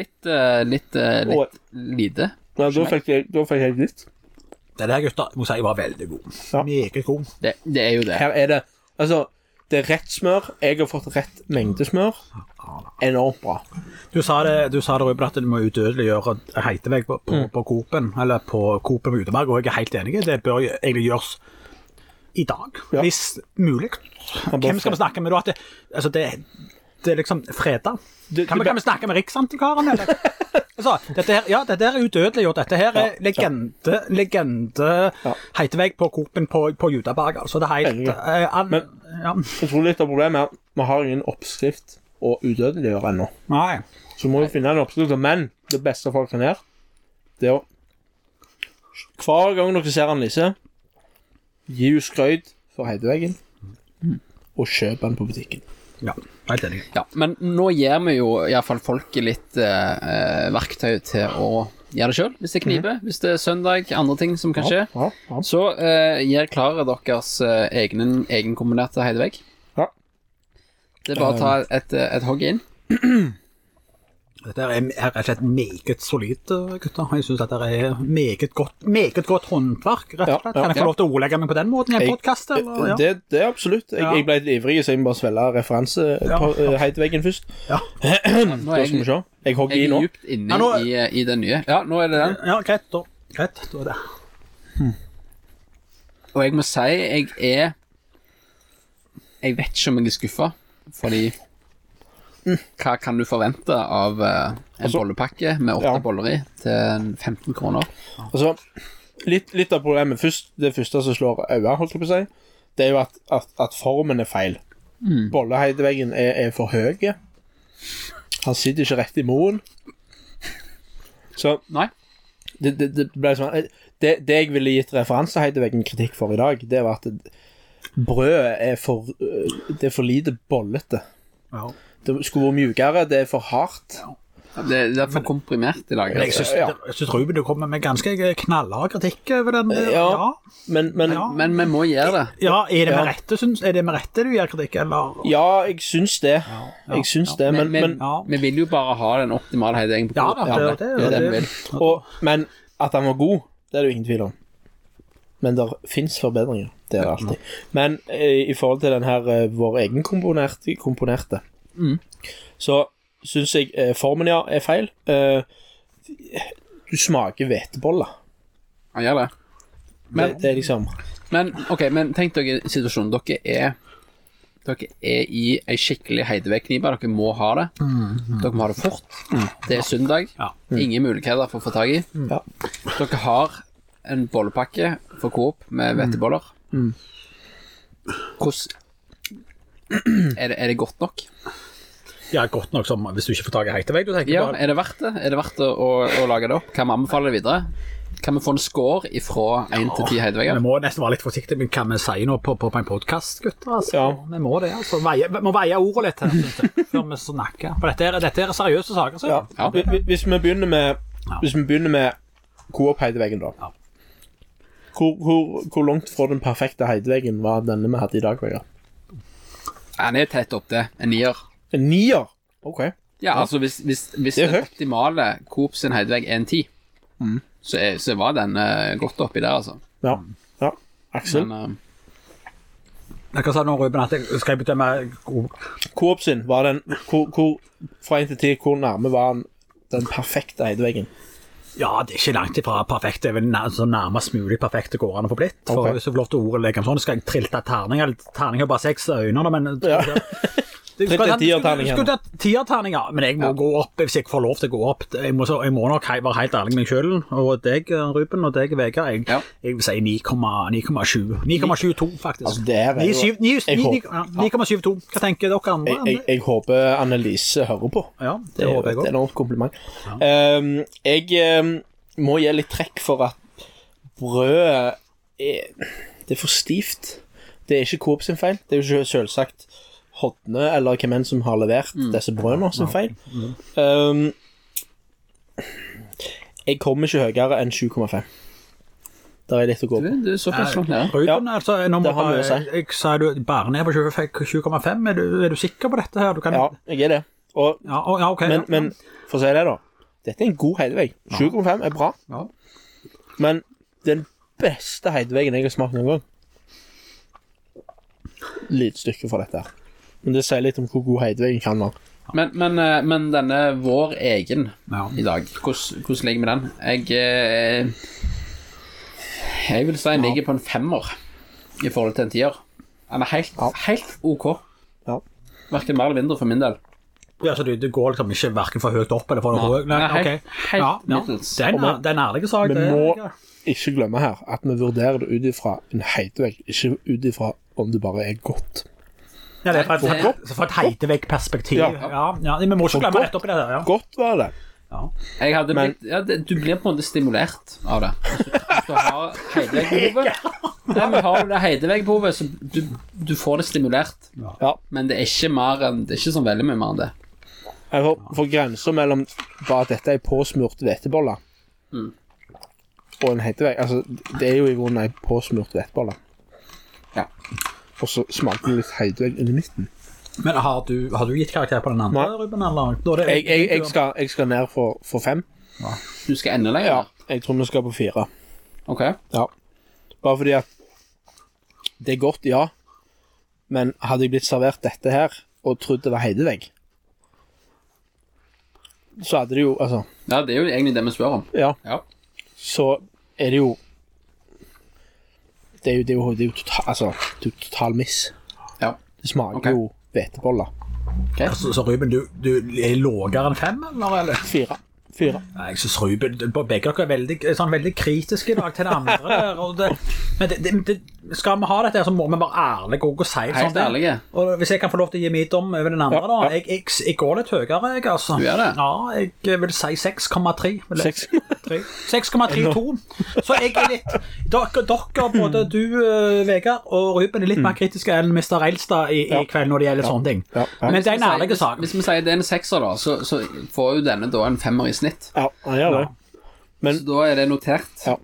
litt lite. Ja, da fikk jeg helt litt. Den her, gutter, må si var veldig god. Meget god. Det er jo det. Her er det, altså, det er rett smør. Jeg har fått rett mengde smør. Enormt bra. Du sa det, Ruben, at du må udødeliggjøre heitevegg på Coop-en, eller på Coop-en på Uteberg, og jeg er helt enig. Det bør egentlig gjøres i dag, hvis mulig. Hvem skal vi snakke med da? Det er liksom fredag. Kan vi snakke med Riksantikaren? Altså, dette her er udødeliggjort. Dette her er legende heitevegg på Coop-en på Uteberg. Altså, det er helt... Jeg tror litt av problemet er at vi har ingen oppskrift og udødeliggjøre ennå. Nei. Så må vi finne en oppskrift. Men det beste folk kan gjøre, det er å hver gang dere ser Annelise, gi jo skrøyd for heideveggen og kjøp den på butikken. Ja, helt enig. Ja, men nå gir vi jo i hvert fall folk litt verktøy til å gjøre det selv, hvis det kniper, hvis det er søndag, andre ting som kan skje. Ja. Så gjør klare deres egenkombinerte heidevegg. Det er bare å ta et hogg inn. Dette er rett og slett meget solid, gutter. Jeg synes dette er meget godt håndverk, rett og slett. Kan jeg få lov til å ordlegge meg på den måten i en podcast? Det er absolutt. Jeg ble litt ivrig, så jeg må bare svelle referanseheiteveggen først. Ja. Da skal vi se. Jeg hogger i nå. Jeg er djupt inne i den nye. Ja, nå er det den. Ja, greit, da er det. Og jeg må si, jeg vet ikke om jeg er skuffet, fordi hva kan du forvente av en bollepakke med 8 boller i til 15 kroner? Altså, litt av problemet først, det første som slår øya, holdt jeg på å si, det er jo at formen er feil. Bolleheideveggen er for høy. Han sitter ikke rett i moen. Så nei. Det ble sånn, det jeg ville gitt referanseheideveggen kritikk for i dag, det var at brødet er for lite bollete. Ja. Det skulle være mjukere, det er for hardt. Ja. Det er for komprimert i dag. Jeg synes Ruben, du kommer med ganske knallhard kritikk over den. Ja. Men vi må gjøre det. Ja, er det med rette, du gjør kritikk? Eller? Ja, jeg synes det. Ja. Men vi vil jo bare ha den optimale heideveggen på bordet. Ja, det er det. Men at den var god, det er det jo ingen tvil om. Men der finnes forbedringer, det er det alltid. Men i forhold til den her vår egen komponerte, så synes jeg formen er feil. Du smaker veteboller. Ja, gjør det. Det er liksom... Men tenk dere situasjonen. Dere er i en skikkelig heidevegknipe. Dere må ha det. Dere må ha det fort. Det er søndag. Ingen muligheter for å få tag i. Dere har... en bollepakke for Coop med veteboller. Hvordan er det godt nok? Ja, godt nok som hvis du ikke får tag i heitevegg, du tenker bare. Er det verdt det? Er det verdt å lage det opp? Kan vi anbefale det videre? Kan vi få en score ifra 1 til 10 heidevegger? Vi må nesten være litt forsiktige, men kan vi si noe på en podcast, gutter? Altså, vi må det, altså. Vi må veie ordet litt her, før vi snakker. For dette er seriøse saker, så. Ja. Hvis vi begynner med Coop-heideveggen, da. Ja. Hvor langt fra den perfekte heideveggen var denne vi hadde i dag, Vegard? Den er tett opp til en 9. En 9? Ok. Ja, altså hvis det optimale Coop sin høydevegg er en 10 så var den godt oppi der altså. Ja, ja, Aksel jeg kan si noe Ruben at jeg skal bedømme Coop sin, var den fra 1 til 10, hvor nærme var den perfekte høydeveggen? Ja, det er ikke langt ifra perfekt. Det er vel så nærmest mulig perfekt det går an å få blitt. For hvis du får lov til ordet legger om sånn, skal jeg trilte terninger. Terninger bare 6 øyne, men... Ja. Skulle det 10-terninger, men jeg må gå opp hvis jeg får lov til å gå opp. Jeg må nok være helt ærlig med meg selv, og deg, Ruben, og deg, Vegard. Jeg vil si 9,7. 9,72, faktisk. Altså, det er jo... 9,72. Hva tenker dere andre? Jeg håper Annelise hører på. Ja, det håper jeg også. Det er noe kompliment. Jeg må gi litt trekk for at brødet det er for stivt. Det er ikke Coop sin feil. Det er jo selvsagt Hodne eller hvem enn som har levert disse brødene som feil. Jeg kommer ikke høyere enn 7,5. Der er litt å gå på. Det er såpass langt ned. Brødene, altså, det har mye å si. Jeg sa du bare ned på 7,5. Er du sikker på dette her? Ja, jeg er det. Men for å si det da, dette er en god heidevegg. 7,5 er bra. Ja. Men den beste heideveggen jeg har smakt noen gang. Litt stykke for dette her. Men det sier litt om hvor god heideveggen kan være. Men denne vår egen i dag, hvordan ligger vi den? Jeg vil si den ligger på en 5-er i forhold til en 10-er. Den er helt ok. Hverken mer eller mindre for min del. Ja, så det går liksom ikke hverken for høyt opp eller for høyt. Nei, helt middels. Det er en ærlig sak. Vi må ikke glemme her at vi vurderer det ut ifra en heidevegg, ikke ut ifra om det bare er godt. Ja, det er fra et heidevegg-perspektiv. Ja, vi må ikke glemme rett opp i det der. Ja. Godt var det. Ja. Du blir på en måte stimulert av det. Hvis du har heidevegg-behovet, så du får det stimulert. Ja. Men det er ikke mer enn, det er ikke sånn veldig mye mer enn det. Jeg får grenser mellom bare at dette er påsmurt veteboller og en heidevegg. Altså, det er jo i grunnen en påsmurt veteboller. Ja. Og så smaker det litt heidevegg i midten. Men har du gitt karakter på den andre, Ruben? Jeg skal ned for 5. Ja. Du skal ende lenger? Ja, jeg tror vi skal på 4. Ok. Ja. Bare fordi at det er godt, ja. Men hadde jeg blitt servert dette her, og trodd det var heidevegg, så hadde det jo, altså... Ja, det er jo egentlig det vi spør om. Ja. Så er det jo... Det er jo total miss. Ja. Det smaker jo veteboller. Okay. Altså, så Ruben, du er lågere enn 5, eller? 4. Nei, jeg synes Ruben, begge dere er veldig kritiske i dag til det andre. Men skal vi ha dette, så må vi være ærlige og si det sånn. Ærlige. Og hvis jeg kan få lov til å gi mitt om over den andre da, jeg går litt høyere, jeg altså. Du er det? Ja, jeg vil si 6,3. 6,32. Så jeg er litt, dere både du, Vegard, og Ruben er litt mer kritiske enn Mr. Reilstad i kveld når det gjelder sånne ting. Men det er en ærlig sak. Hvis vi sier det er en 6-er da, så får jo denne da en 5-er i snitt. Ja, han gjør det. Men, så da er det notert. Ja.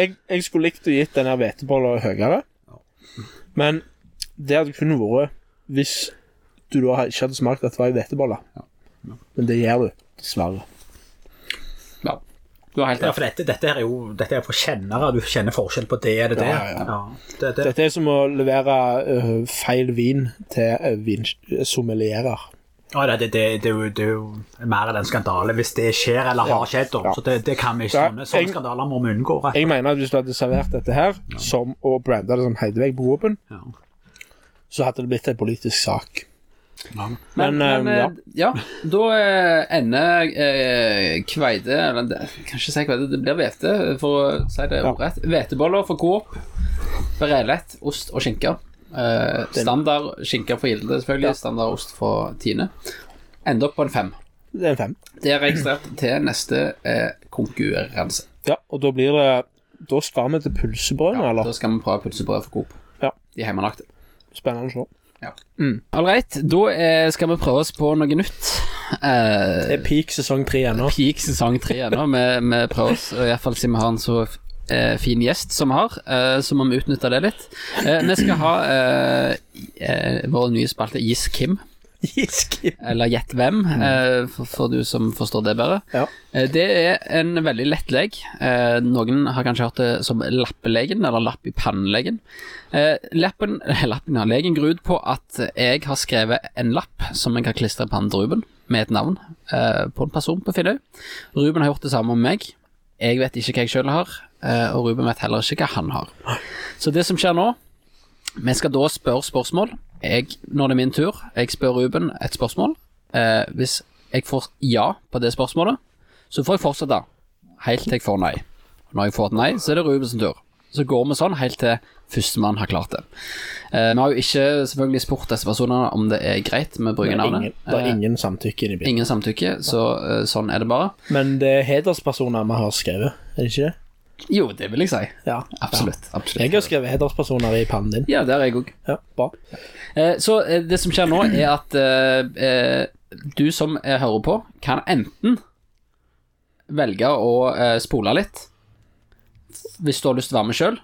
Jeg skulle likt å gitt denne veteboller høyere, men det hadde kun vært hvis du da ikke hadde smakt at det var i veteboller. Men det gjør du, dessverre. Ja. Ja, for dette er for kjennere. Du kjenner forskjell på det eller det. Ja. Dette er som å levere feil vin til vinsommelerer. Ja, det er jo mer enn en skandale hvis det skjer eller har skjedd. Så det kan vi ikke sånne skandaler må vi unngå. Jeg mener at hvis du hadde servert dette her som å brande det som heidevegg på åpen, så hadde det blitt en politisk sak. Men da ender kveide, eller kanskje si kveide, det blir vete for å si det ordrett. Veteboller for Coop, berelett, ost og skinke. Standard skinke for Gilde selvfølgelig, standard ost for Tine. Ender opp på en 5. Det er en 5. Det er registrert til neste konkurranse. Ja, og da blir det, da skal vi til pulsebrød, eller? Ja, da skal vi prøve pulsebrød for Coop. Ja. De er hjemmelagte. Spennende å se. Ja. Alright, da skal vi prøve oss på noe nytt. Det er peak sesong 3 ennå. Peak sesong 3 ennå. Vi prøver oss, i hvert fall siden vi har en så fin gjest som har, så må vi utnytte det litt. Vi skal ha vår nye spalte Giss Kim. Giske. Eller gjett hvem, for du som forstår det bare. Ja. Det en veldig lett leg. Noen har kanskje hørt det som lappelegen, eller lapp i pannelegen. Lappen har legen grud på at jeg har skrevet en lapp som jeg har klistret i pannen til Ruben, med et navn på en person på Fidøy. Ruben har gjort det samme om meg. Jeg vet ikke hva jeg selv har, og Ruben vet heller ikke hva han har. Så det som skjer nå, vi skal da spørre spørsmål. Når det min tur, jeg spør Ruben et spørsmål. Hvis jeg får ja på det spørsmålet, så får jeg fortsette, helt til jeg får nei. Når jeg får et nei, så det Rubens tur. Så går vi sånn helt til førstemann har klart det. Vi har jo ikke selvfølgelig spurt disse personene om det greit med bryggenavnet. Det ingen samtykke i bilen. Ingen samtykke, så sånn det bare. Men det hederspersoner vi har skrevet, det ikke det? Jo, det vil jeg si. Ja, absolutt, absolutt. Jeg har skrevet hederspersoner i pannen din. Ja, der er jeg også. Ja, bra. Så det som skjer nå at du som hører på kan enten velge å spole litt hvis du har lyst til å være med selv.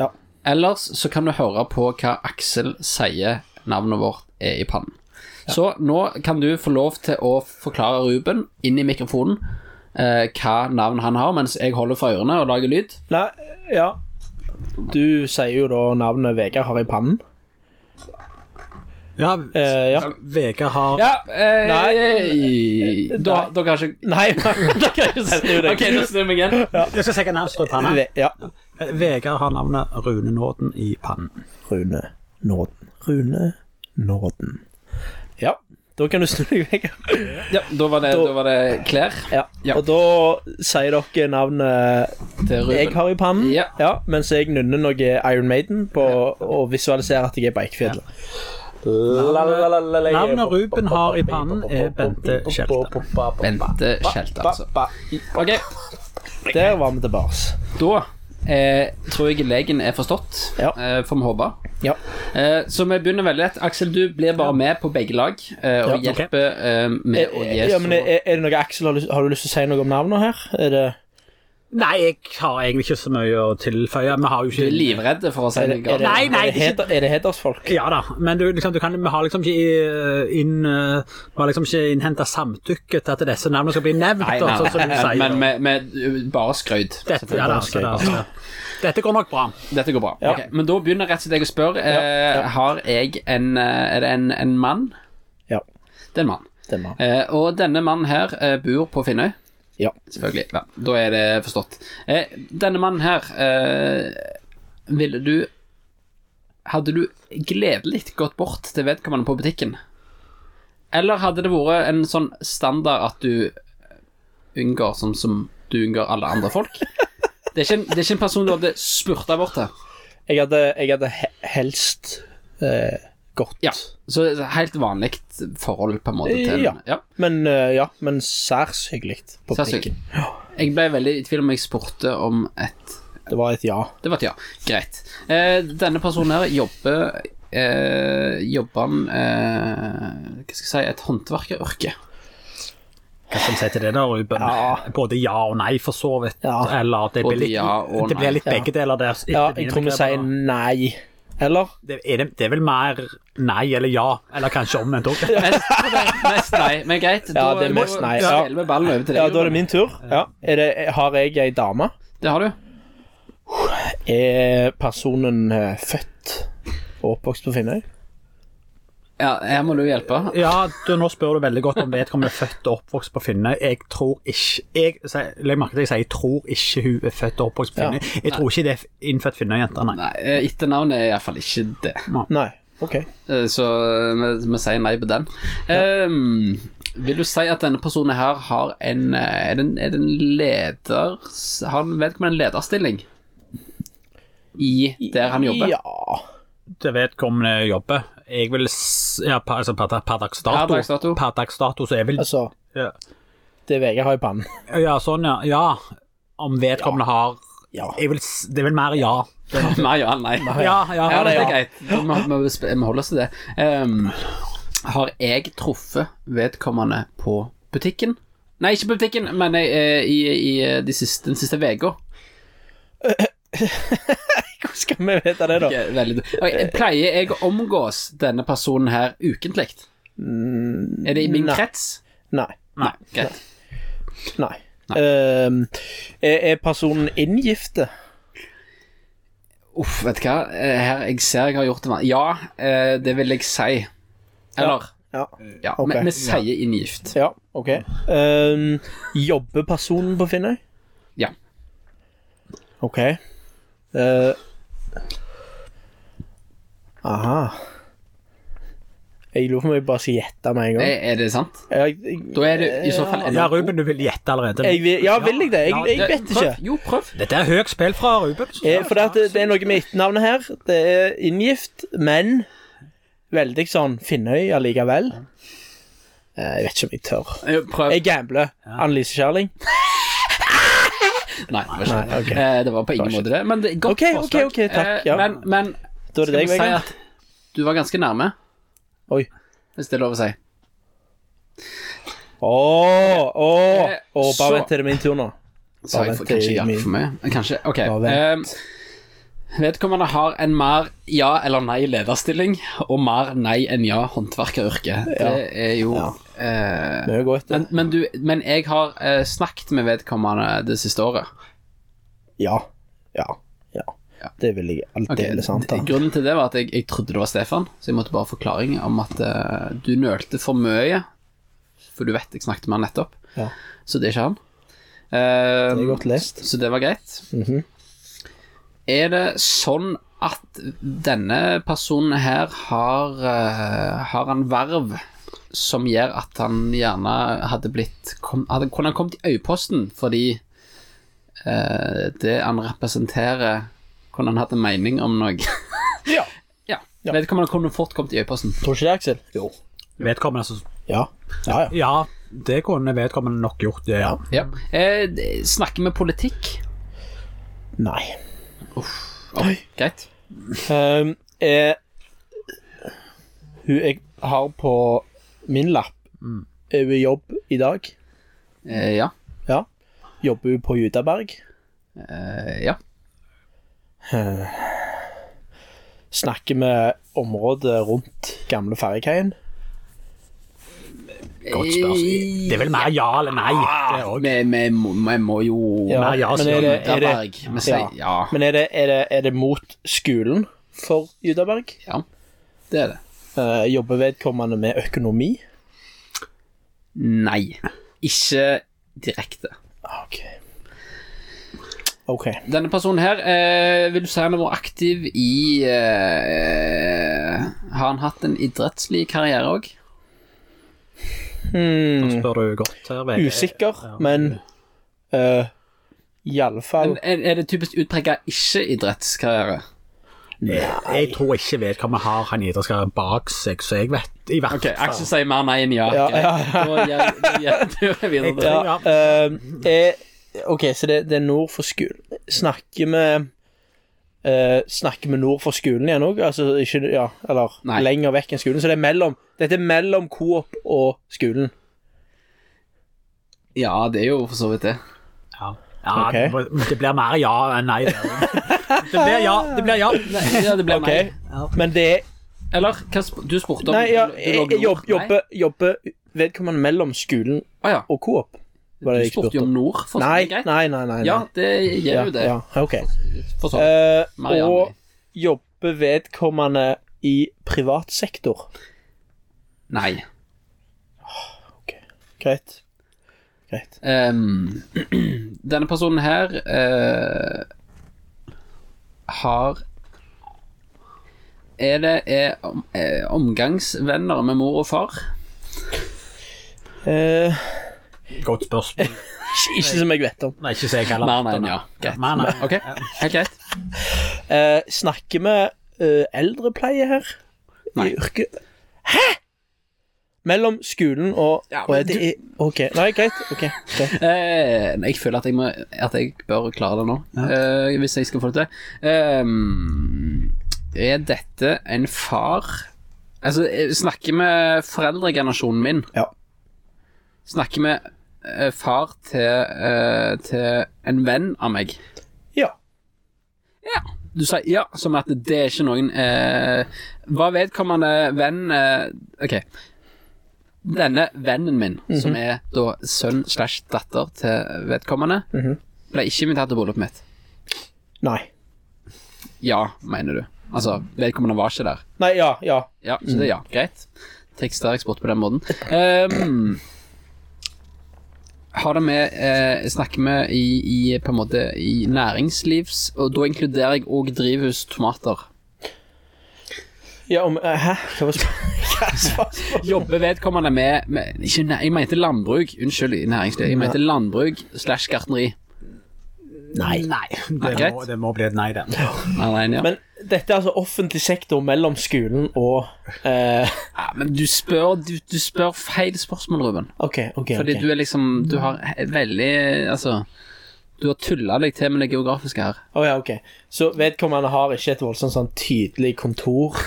Ja. Ellers så kan du høre på hva Aksel sier navnet vårt i pannen. Ja. Så nå kan du få lov til å forklare Ruben inn i mikrofonen hva navn han har, mens jeg holder for ørene og lager lyd. Nei, ja. Du sier jo da navnet Vegard har i pannen. Ja, ja. Vegard har... Ja, nei. Da kanskje... Nei, da kan jeg snu deg. Ok, nå snur meg igjen. Ja. Jeg skal se hva navn står i pannen. Ja. Vegard har navnet Rune Nåden i pannen. Rune Nåden. Rune Nåden. Ja. Da kan du snu deg vekk. Ja, da var det klær. Ja. Ja. Og da sier dere navnet til jeg har i pannen, ja. Ja, mens jeg nynner noe Iron Maiden på å visualisere at jeg på Eikfjell. Navnet Ruben har i pannen Bente Kjelta. Bente Kjelta, altså. Ok, der var vi tilbake. Da tror jeg legen forstått, ja. For vi håper. Ja. Så vi begynner veldig lett. Aksel, du blir bare med på begge lag og ja, hjelper med å gi. Ja, men er det noe Aksel, har du lyst til å si noe om navnet her? Nei, jeg har egentlig ikke så mye å tilføye. Vi har jo ikke... Du er livredde for å si noe. Nei, er det hedersfolk? Ja da, men vi har liksom ikke innhentet samtykke til at disse navnene skal bli nevnt. Nei, som du sier. Men bare skrøyd. Ja da, ja. Dette går nok bra. Dette går bra. Ja. Okay, men da begynner rett og slett jeg å spørre, har jeg er det en mann? Ja. Det en mann. Det en mann. Og denne mannen her bor på Finnøy? Ja. Selvfølgelig. Ja, da det forstått. Denne mannen her, hadde du gledelig gått bort til vedkommende på butikken? Eller hadde det vært en sånn standard at du unngår som du unngår alle andre folk? Det er ikke en person du hadde spurt av bort til. Jeg hadde helst gått. Ja, så helt vanligt forhold på en måte til. Ja, ja. Men særs hyggelig på butikken. Ja. Jeg ble veldig i tvil om jeg spurte om Det var et ja. Det var et ja, greit. Denne personen her jobber hva skal jeg si, et håndverkeryrke. Hva som sier til det da, Ruben? Ja. Både ja og nei for så vidt, ja. Eller det blir litt, begge deler der. Ja, jeg tror vi sier nei, eller? Det er vel mer nei eller ja, eller kanskje om en tog. Mest nei, men greit. Ja, det er mest nei. Ja, da er det min tur. Ja. Har jeg en dame? Det har du. Er personen født og oppvokst på Finnøy? Ja, her må du hjelpe. Ja, nå spør du veldig godt om vedkommende er født og oppvokst på Finnøy. Jeg tror ikke... Jeg merker at jeg sier, jeg tror ikke hun er født og oppvokst på Finnøy. Jeg tror ikke det er innfødt Finnøy-jenter, nei. Etternavnet er i hvert fall ikke det. Nei, ok. Så vi sier nei på den. Ja. Vil du si at denne personen her har en leder... Har han vedkommende en lederstilling i der han jobber? Ja, det vedkommende jobber. Jeg vil altså per dags dato så jeg vil altså, ja. Det Vegard har i pannen. Ja, sånn ja. Ja, om vedkommende har ja. Det vil mer ja. Mer ja, nei. Ja, det er greit. Vi holder oss til det. Har jeg truffet vedkommende på butikken? Nei, ikke på butikken, men i den siste vega. Hvordan skal vi vite det da? Okay, pleier jeg å omgås denne personen her ukentlig? Mm, är det i min krets? Nej. Nej. Nej. Nej. Nej. Er personen inngifte? Uff, vet du hva? Her, jeg ser jeg har gjort det. Ja, det vil jeg si. Eller? Ja, ja. Ja okay. Men vi sier inngift. Ja, ok. Jobber personen på Finnøy? Ja. Ok. Aha. Jeg lurer på om jeg bare skal gjette meg en gang. Er det sant? Da er det i så fall... Ja, Ruben, du vil gjette allerede. Vil jeg det? Jeg vet ikke. Jo, prøv. Dette er høyt spill fra Ruben. For det er noe med etternavnet her. Det er inngift, men veldig sånn Finnøy allikevel. Jeg vet ikke om jeg tør. Prøv. Jeg gambler. Annelise Kjærling. Nei, okay. Det var på ingen måte det. Men det er godt forslag. Ok, takk. Ja. Men da er det skal vi si at du var ganske nærme. Oi. Hvis det er lov å si. Bare vent til det min tur nå. Så jeg får kanskje hjelp for meg. Kanskje, ok. Vedkommende har en mer ja eller nei lederstilling, og mer nei enn ja håndverkeryrke. Det er jo... Ja. Det er godt, det. Men jeg har snakket med vedkommende det siste året. Ja. Det vil jeg alltid det sant da. Grunnen til det var at jeg trodde det var Stefan, så jeg måtte bare ha forklaring om at du nølte for mye, for du vet jeg snakket med han nettopp. Ja. Så det er ikke han. Det er godt lest. Så det var greit. Mhm. Det sånn at denne personen her har en verv som gjør at han gjerne kunne han kommet i øyposten fordi det han representerer kunne han hatt en mening om noe? Ja. Vedkommende kunne fort kommet i øyposten. Tror ikke det, Aksel? Jo. Vedkommende altså. Ja. Ja, det kunne vedkommende nok gjort det, ja. Snakker med politikk? Nei. Greit. Hun jeg har på min lapp hun i jobb i dag? Ja. Jobber hun på Judaberg? Ja. Snakker med området rundt gamle fergekeien? Godt spørsmål. Det er vel mer ja eller nei. Vi må jo mer ja, men Judaberg. Ja. Men er det mot skolen for Judaberg? Ja, det er det. Jobber vedkommende med økonomi? Nei, ikke direkte. Ok. Denne personen her, vil du si han har vært aktiv i... har han hatt en idrettslig karriere også? Da spør du godt her, VG. Usikker, men i alle fall er det typisk utprekket ikke idrettskarriere? Nei, jeg tror ikke vet hva man har han idrettskarriere bak seg, så jeg vet i hvert fall. Ok, Aksel sier mer nei enn ja. Ok, så det er nord for skolen. Snakker med nord for skolen igjen også, altså ikke, ja, eller nei. Lenger vekk enn skolen, så dette er mellom Coop og skolen. Ja, det er jo for så vidt det. Ja, okay. Det blir mer ja enn nei. Det blir ja. Nei. Men det... Eller, hva du spurte om? Nei, ja, jobber vedkommende mellom skolen og Coop. Du spurte jo om nord, for så vidt greit. Nei. Ja, det gjør jo det. Ja, ok. Og jobbe vedkommende i privat sektor? Nei. Ok, greit. Denne personen her har... Er det omgangsvenner med mor og far? Godt spørsmål. Ikke som jeg vet om. Nei, ikke som jeg heller. Nei. Ok, helt greit. Snakker med eldrepleie her? Nei. I yrket? Hæ? Mellom skolen og... Ja, men, og ok, nei, greit. Okay. Jeg føler at jeg bør klare det nå, hvis jeg skal få det til. Er dette en far? Altså, snakker med foreldregenerasjonen min? Ja. Snakker med far til en venn av meg. Ja. Du sa ja, som at det er ikke noen... Hva vedkommende venn... Ok. denne vennen min, mm-hmm. som da sønn/datter til vedkommende, mm-hmm. ble ikke invitert til bryllup mitt. Nei. Ja, mener du. Altså, vedkommende var ikke der. Nei, ja. Ja, så det ja, greit. Tekster eksport på den måten. Har det med snakke med I på en måte I næringslivs og da inkluderer jeg og drivhus tomater. Ja om hæ? Jobber vedkommende med ikke jeg mener ikke landbruk, unnskyld næringsliv, jeg mener landbruk/gartneri. Nej. Det må bli et nej den. Nej, ja. Men dette altså offentlig sektor mellom skolen og ja, men du spør feil spørsmål, Ruben. Okay. Fordi du liksom du har veldig altså du har tullet deg til med det geografiske her. Ja, okay. Så vedkommende har ikke et voldsomt sånn tydelig kontor.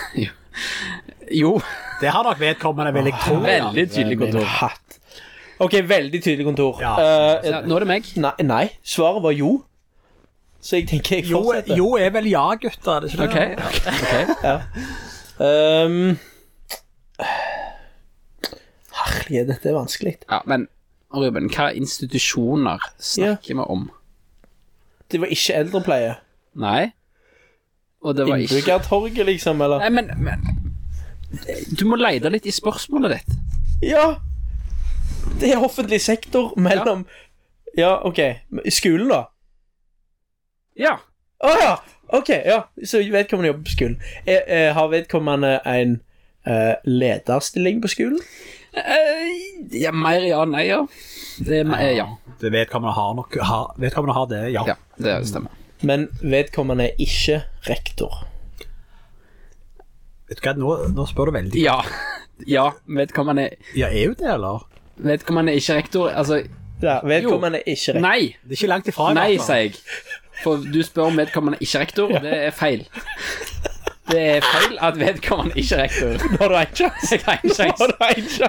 Jo. Det har nok vedkommende veldig tydelig. Veldig tydelig kontor. Okay, veldig tydelig kontor. Ja. Nå det meg? Nei. Svaret var jo. Så jeg tenker jeg fortsetter. Jo vel ja, gutter, det ikke det? Okay. Herlig, dette vanskelig. Ja, men Ruben, hva institusjoner snakker vi om? Det var ikke eldrepleie. Nei. Og det var ikke... Innbrukertorget, liksom, eller? Nei, men du må leide litt I spørsmålet ditt. Ja, det offentlig sektor mellom... Ja, ok. Skolen, da? Ja. Ja. Ok, ja. Så vedkommende jobber på skolen. Har vedkommende en lederstilling på skolen? Ja, mer ja, nei ja. Det ja. Det vedkommende har nok. Vedkommende har det, ja. Ja, det stemmer. Men vedkommende ikke rektor. Vet du hva, nå spør du veldig. Ja, vedkommende... Ja, jo det, eller? Vedkommende ikke rektor, altså... Ja, vedkommende ikke rektor. Nei! Det ikke langt ifra. Nei, sier jeg. For du spør om vedkommende ikke rektor, det feil. Det feil at vedkommende ikke rektor. Nå har du en sjans. Jeg har en sjans.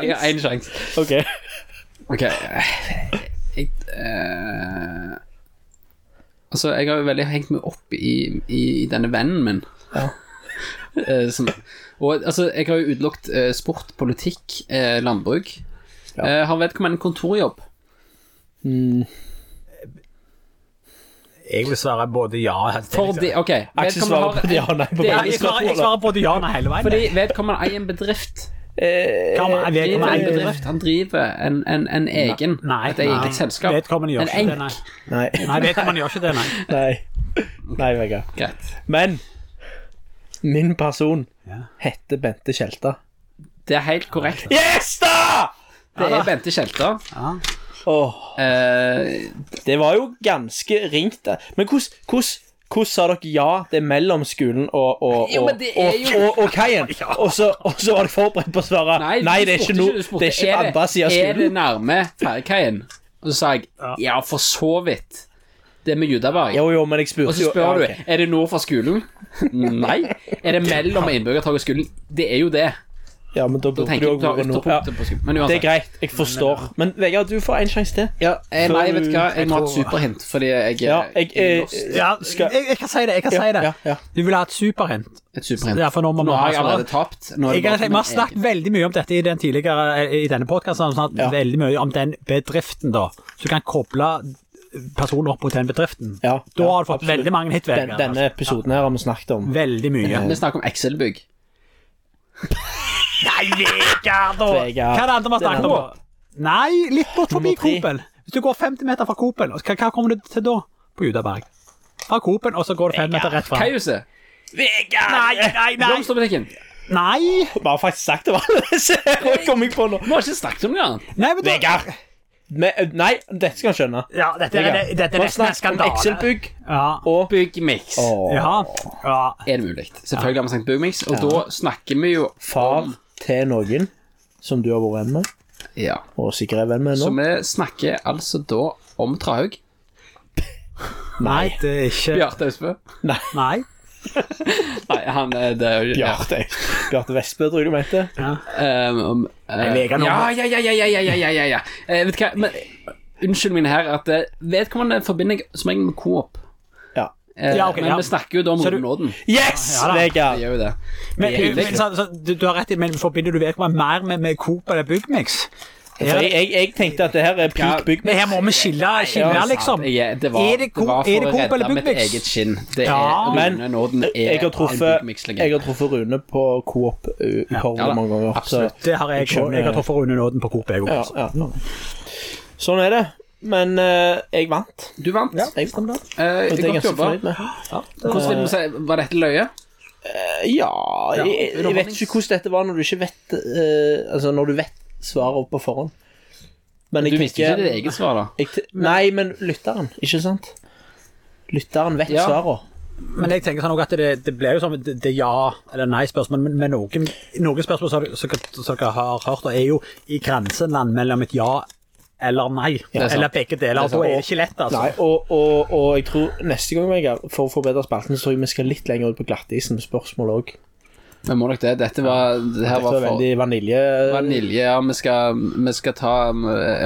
Jeg har en sjans. Ok. Altså, jeg har jo veldig hengt meg opp I denne vennen min. Ja. Og altså, jeg har jo utlagt sport, politikk, landbruk. Har vedkommende en kontorjobb? Jeg vil svare både ja Fordi, ok Aksesvarer både ja og nei på begge spørsmål. Jeg svarer både ja og nei hele veien. Fordi vedkommende en bedrift vedkommende en bedrift. Han driver en egen et eget selskap. Vedkommende gjør ikke det, nei vedkommende gjør ikke det, Nei, Vegga. Greit. Men min person heter Bente Kjelta. Det helt korrekt. Yes da! Det Bente Kjelta. Ja. Det var jo ganske ringt der. Men hvordan sa dere ja det mellom skolen og kajen og så var dere forberedt på å svare nei, det ikke noe, det ikke andre siden av skolen. Det nærme fergekajen? Og så sa jeg, ja for så vidt det med Judaberg. Jo, men jeg spurte jo. Og så spør du, det noe fra skolen? Nei. Det mellom innbyggertak og skolen? Det jo det. Ja, men da burde du også gå noe. Det greit, jeg forstår. Men Vegard, du får en sjanse til. Ja, nei, vet du hva? Jeg må ha et superhint, fordi jeg jeg kan si det, Ja. Du vil ha et superhint. Derfor nå har jeg allerede tapt. Vi har snakket veldig mye om dette i denne podcasten, veldig mye om den bedriften da. Så du kan koble personer opp mot den bedriften. Da har du fått veldig mange hit, Vegard. Denne episoden her har vi snakket om. Veldig mye. Vi snakker om Excel-bygg. Nei, Vegard da! Hva det andre man snakket om? Nei, litt bort forbi Copen. Hvis du går 50 meter fra Copen, hva kommer du til da? På Judaberg. Fra Copen, og så går du 5 meter rett fra. Kajuset! Vegard! Nei! Blomsterbutikken! Nei! Vi har faktisk sagt om alle disse. Jeg kom ikke på noe. Vi har ikke snakket om det. Vegard! Nei, dette skal jeg skjønne. Ja, dette dette nesten skandale. Excel-bygg og byggmix. Ja. Det mulig? Selvfølgelig har vi snakket byggmix, og da snakker vi jo om til noen som du har vært venn med og sikkert venn med nå. Så vi snakker altså da om Trahaug. Nei, det ikke Bjarte Østbø. Nei. Nei, han det jo Bjarte Vestbø, tror du du mente. Ja. Vet du hva, men unnskyld min her at vedkommende forbinder jeg som jeg med Coop. Ja, okay, men vi snakker jo da om hovedmåden. Yes, ja, det gjør jo det. Men så, du har rett i, men forbinder du virkelig mer med Coop eller Byggmix? Jeg tenkte at det her peak Byggmix. Men her må vi skille liksom. Ja, det var for å redde mitt eget skinn. Det Rune Nåden jeg har truffet Rune på Coop ukordet mange ganger. Absolutt. Det har jeg har truffet Rune Nåden på Coop jeg også. Ja. Sånn det. Men jeg vant. Du vant? Ja, jeg stemmer. Det godt jobbet. Hvordan vil du si, var dette løye? Ja, jeg vet ikke hvordan dette var når du ikke vet, altså når du vet svaret på forhånd. Men du visste ikke ditt eget svar da? Nei, men lytteren, ikke sant? Lytteren vet svaret. Men jeg tenker sånn også at det ble jo sånn det ja eller nei spørsmål, men noen spørsmål som dere har hørt da, jo i grenseland mellom et ja eller nei, eller begge deler, og da det ikke lett, altså. Nei, og jeg tror neste gang for å forbedre spalten, så vi skal litt lenger ut på glattisen med spørsmål også. Men må nok det, dette var veldig vanilje, ja, vi skal ta,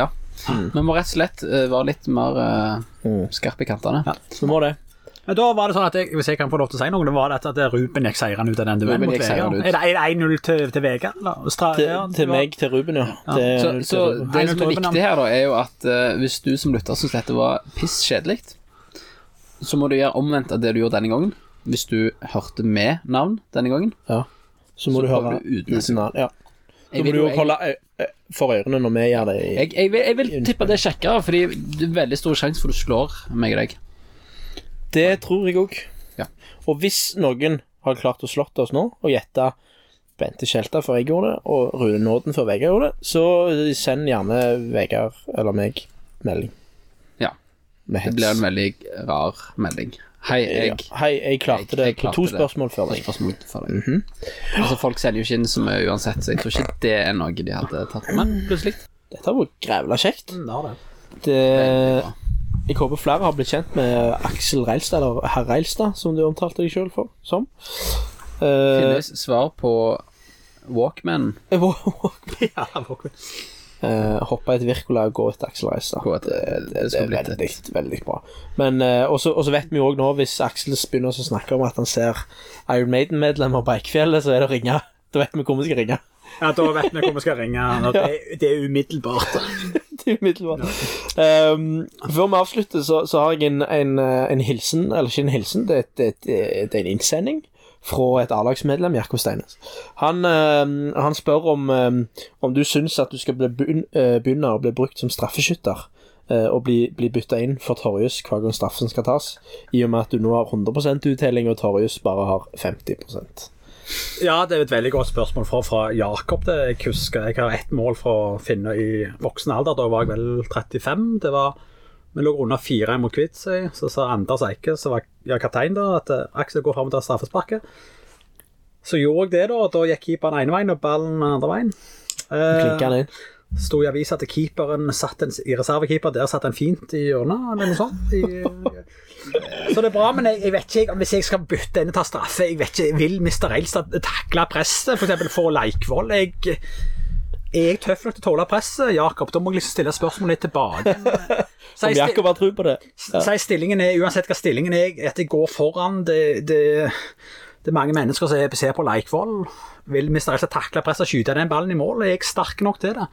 ja. Vi må rett og slett være litt mer skarp i kantene. Ja, så må det. Men da var det sånn at hvis jeg kan få lov til å si noe, det var det at Ruben gikk seieren ut av den duellen mot Vegard. Det 1-0 til Vegard? Til meg, til Ruben, ja. Så det som er viktig her da, jo at hvis du som lytter synes dette var pisskjedelikt, så må du gjøre omvendt av det du gjorde denne gangen. Hvis du hørte med navn denne gangen, så må du høre uten navn, ja. Så må du jo holde for ørene når vi gjør det. Jeg vil tippe det kjekkere, fordi det er veldig stor sjanse for du slår meg og deg. Det tror jeg også. Ja. Og hvis noen har klart å slått oss nå, og gjette Bente Kjelta før jeg gjorde det, og Rune Nåden før Vegard gjorde det, så send gjerne Vegard eller meg melding. Ja, det blir en veldig rar melding. Hei, jeg klarte det på 2 spørsmål før deg. Altså, folk selger jo ikke inn som er uansett, så jeg tror ikke det er noe de hadde tatt med, plutselig. Dette var grevla kjekt. Det er Jeg håper flere har blitt kjent med Aksel Reilstad, eller Herr Reilstad, som du omtalte deg selv for, som. Finnes svar på Walkman. Walkman. Hoppe et Virkola og gå etter Aksel Reilstad. Det er veldig, veldig bra. Men, og så vet vi jo også nå, hvis Aksel begynner å snakke om at han ser Iron Maiden-medlemmer på Eikfjellet, så er det å ringe. Da vet vi hvor vi skal ringe. Ja, da vet vi hvor vi skal ringe. Det er umiddelbart. Før vi avslutter så har jeg en hilsen, eller ikke en hilsen, det er en innsending fra et A-lagsmedlem, Jakob Steines. Han spør om du synes at du skal begynne å bli brukt som straffeskytter, og bli byttet inn for Torjus hver gang straffen skal tas, i og med at du nå har 100% uttelling og Torjus bare har 50%. Ja, det er et veldig godt spørsmål fra Jakob. Det jeg husker, jeg har ett mål fra Finne i voksen alder. Da var jeg vel 35. Vi lå under 4 mot Kvitsøy. Så sa Anders Eike, så var jeg kaptein da, at Aksel går frem og tar straffesparket. Så gjorde jeg det da, og da gikk keeperen ene veien og ballen andre veien. Klinket han inn. Stod i avisen til keeperen, i reservekeeper, der satt han fint i hjørnet, eller noe sånt. Så det er bra, men jeg vet ikke, hvis jeg skal bytte inn og ta straffe, jeg vet ikke, vil Mr. Reilstad takle presset, for eksempel for Leikvoll? Er jeg tøff nok til å tåle presset, Jakob? Da må jeg liksom stille spørsmål litt tilbake. Om Jakob har tro på det. Så stillingen er, uansett hva stillingen er, at jeg går foran, det er mange mennesker som ser på Leikvoll. Vil Mr. Reilstad takle presset og skyte den ballen i mål? Er jeg sterk nok til det?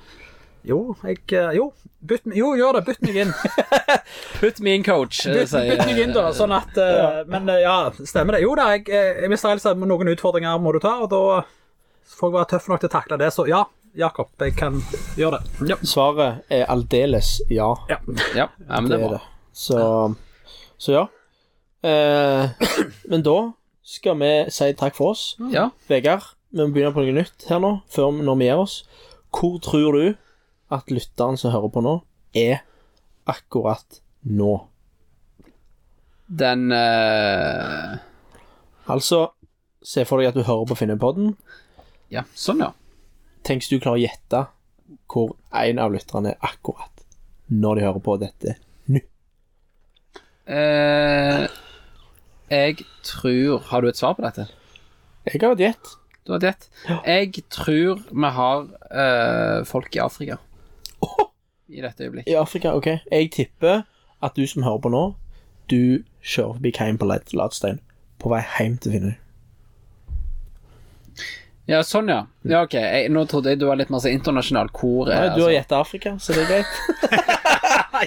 Gjør det, bytt meg inn. Putt meg inn, coach. Bytt meg inn da, sånn at, men ja, stemmer det. Jo da, jeg mister helst noen utfordringer må du ta, og da får jeg være tøff nok til å takle det, så ja, Jakob, jeg kan gjøre det. Ja. Svaret er aldeles ja. Ja, men det var det. Så ja. Men da skal vi si takk for oss. Ja. Vegard, vi begynner på noe nytt her nå, før når vi gjør oss. Hvor tror du at lytteren som hører på nå er akkurat nå? Altså, se for deg at du hører på Finnepodden. Ja, sånn ja. Tenk du klarer å gjette hvor en av lytterne er akkurat når de hører på dette nå. Jeg tror... Har du et svar på dette? Jeg har et gjett. Du har det. Jeg tror vi har folk i Afrika. I dette øyeblikket. I Afrika, ok. Jeg tipper at du som hører på nå, du Sure, became på Ladstein på vei hjem til Finner. Ja, sånn ja. Ja, ok. Nå trodde jeg du var litt masse internasjonal kor. Nei, du har gjettet Afrika, så det greit.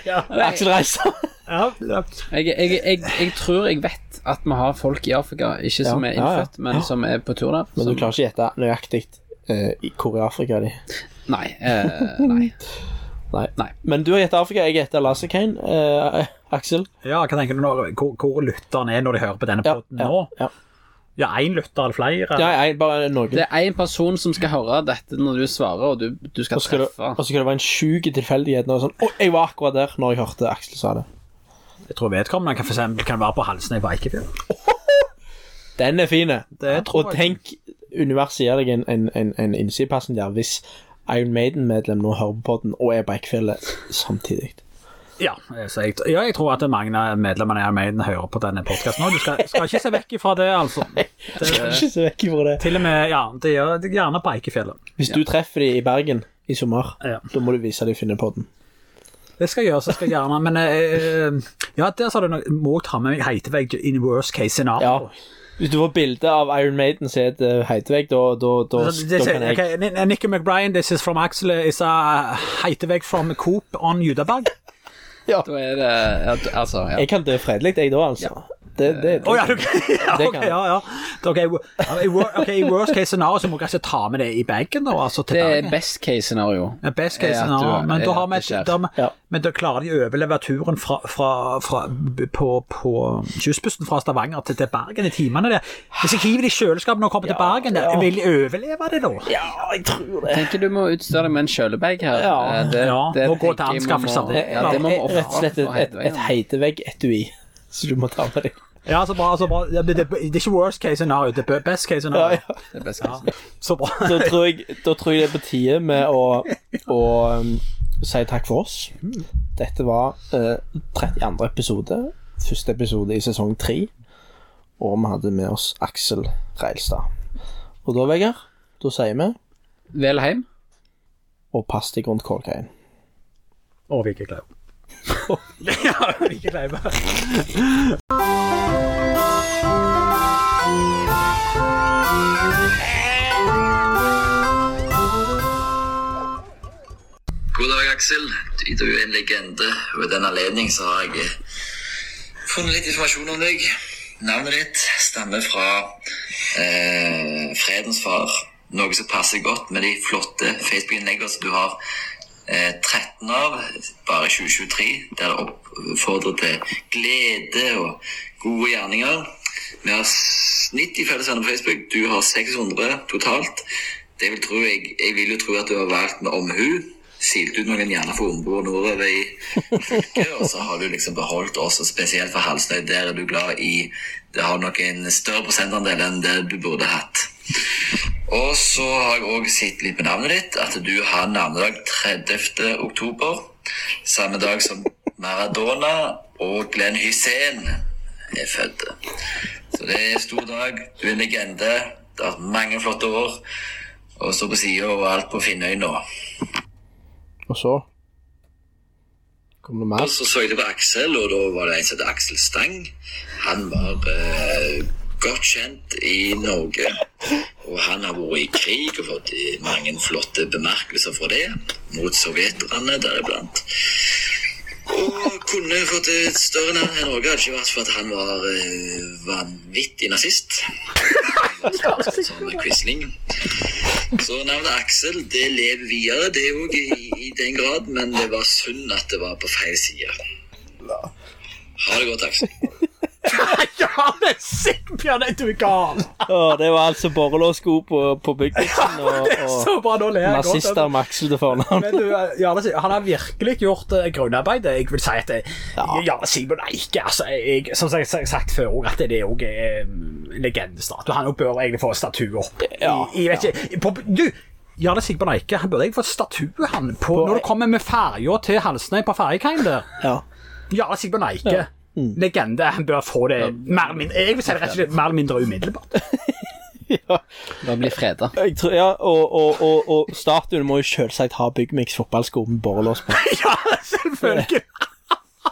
Ja. Aksel Reiser. Ja, ja. Jeg tror jeg vet at vi har folk i Afrika, ikke som innfødt, men som på tur der. Men du klarer ikke gjette nøyaktig hvor i Afrika de? Nei, Nei. Men du har gjettet Afrika, jeg gjettet Lasse Kane, Aksel. Ja, hva tenker du nå? Hvor lytteren når de hører på denne podden nå? Ja. Ja, en lytter eller flere? Eller? Ja, bare noen. Det en person som skal høre dette når du svarer, og du skal treffe. Og så kan det være en syk tilfeldighet, når det er sånn, jeg var akkurat der når jeg hørte Aksel sa det. Jeg tror vedkommende kan for eksempel kan være på halsen i Vikefjord. Den fine. Og tenk, universet gir deg en innsidepassen der, hvis Iron Maiden-medlem nå hører på den og Bekkfjellet samtidig. Ja, så jeg tror at mange medlemmene i Iron Maiden hører på denne podcasten nå. Du skal ikke se vekk fra det, altså. Du skal ikke se vekk fra det. Til og med, ja, det gjør gjerne Bekkfjellet. Hvis du treffer dem i Bergen i sommer, da må du vise dem finne på den. Det skal jeg gjøre, så skal jeg gjerne, men ja, der sa du noe, må ta med meg Heitevegg in worst case scenario. Ja. Hvis du får bilder av Iron Maiden så det Heitevegg, da kan jeg okay. Nicky McBrien, this is from Axel is a Heitevegg from Coop on Judaberg. Ja. Da det, altså, ja. Jeg kan dø fredelig, jeg da, altså. Okay, worst case scenario, så må jeg ikke ta med det i baggen da, altså, til det best case scenario. Best case scenario, men da har vi men da klarer de å overleve turen på kystbussen fra Stavanger til Bergen i timene der. Hvis jeg hiver det i kjøleskapet og kommer til Bergen, vil de overleve det da? Ja, jeg tror det. Tenker du må utstå det med en kjølebag her? Ja, og gå til anskaffelser. Det må rett og slett et heitevegg etui, så du må ta med deg. Ja, så bra. Det er ikke worst case scenario, det er best case scenario. Det er best case scenario. Så bra. Da tror jeg det er på tide med å si takk for oss. Dette var 32. episode, første episode i sesong 3, og vi hadde med oss Aksel Reilstad. Og da, Vegard, da sier vi vel heim, og pass deg rundt kålgreien. Og vi ikke gleder. Ja, vi ikke gleder. God dag, Aksel. Du er en legende. Ved den anledning så har jeg funnet litt informasjon om deg. Navnet ditt stammer fra Fredens far. Noe som passer godt med de flotte Facebook-innleggene som du har 13 av, bare 2023, der det oppfordrer til glede og gode gjerninger. Vi har 90 følgere på Facebook. Du har 600 totalt. Det vil tro jeg vil jo tro at du har valgt med omhu. Silt ut noen gjerne for Ombo og nordover i fylket, og så har du liksom beholdt også, spesielt for Halsnøy, der er du glad i, det har nok en større prosentandel enn det du burde hatt. Og så har jeg også sett litt med navnet ditt, at du har navnedag 30. oktober, samme dag som Maradona og Glenn Hysén er født. Så det er en stor dag, du er en legende, du har hatt mange flotte år, og så på siden og alt på Finnøy nå. Og så kom det mer. Og så jeg det på Aksel, og da var det en som heter Aksel Stang. Han var godt kjent i Norge, og han har vært i krig og fått mange flotte bemerkelser fra det, mot sovjeterne deriblant. Og kunne fått et større navn i Norge, hadde ikke vært for at han var vanvittig nazist. Sånn quisling. Så navnet Aksel, det lever videre, det er jo i den grad, men det var synd at det var på feil side. Ha det godt, Aksel. Ja, det er sikkert, Bjørn, du er gal. Det var altså borrelåssko på byggeksen, og nazister med Aksel til fornavn. Han har virkelig gjort grunnarbeid. Jeg vil si at Simon Eike, altså, som jeg har sagt før, at det er også legendestatus. Han bør egentlig få en statue opp. Jarle Sigbjørn Eike, han burde egentlig få en statue han på, når du kommer med ferja til Halsnøy på ferjekeien der. Jarle Sigbjørn Eike. Legende, han bør få det mer eller mindre, jeg vil si det rett og slett mer eller mindre umiddelbart. Da blir fredag. Og starten må jo selvsagt ha byggmiks fotballsko med borrelås på. Ja, selvfølgelig.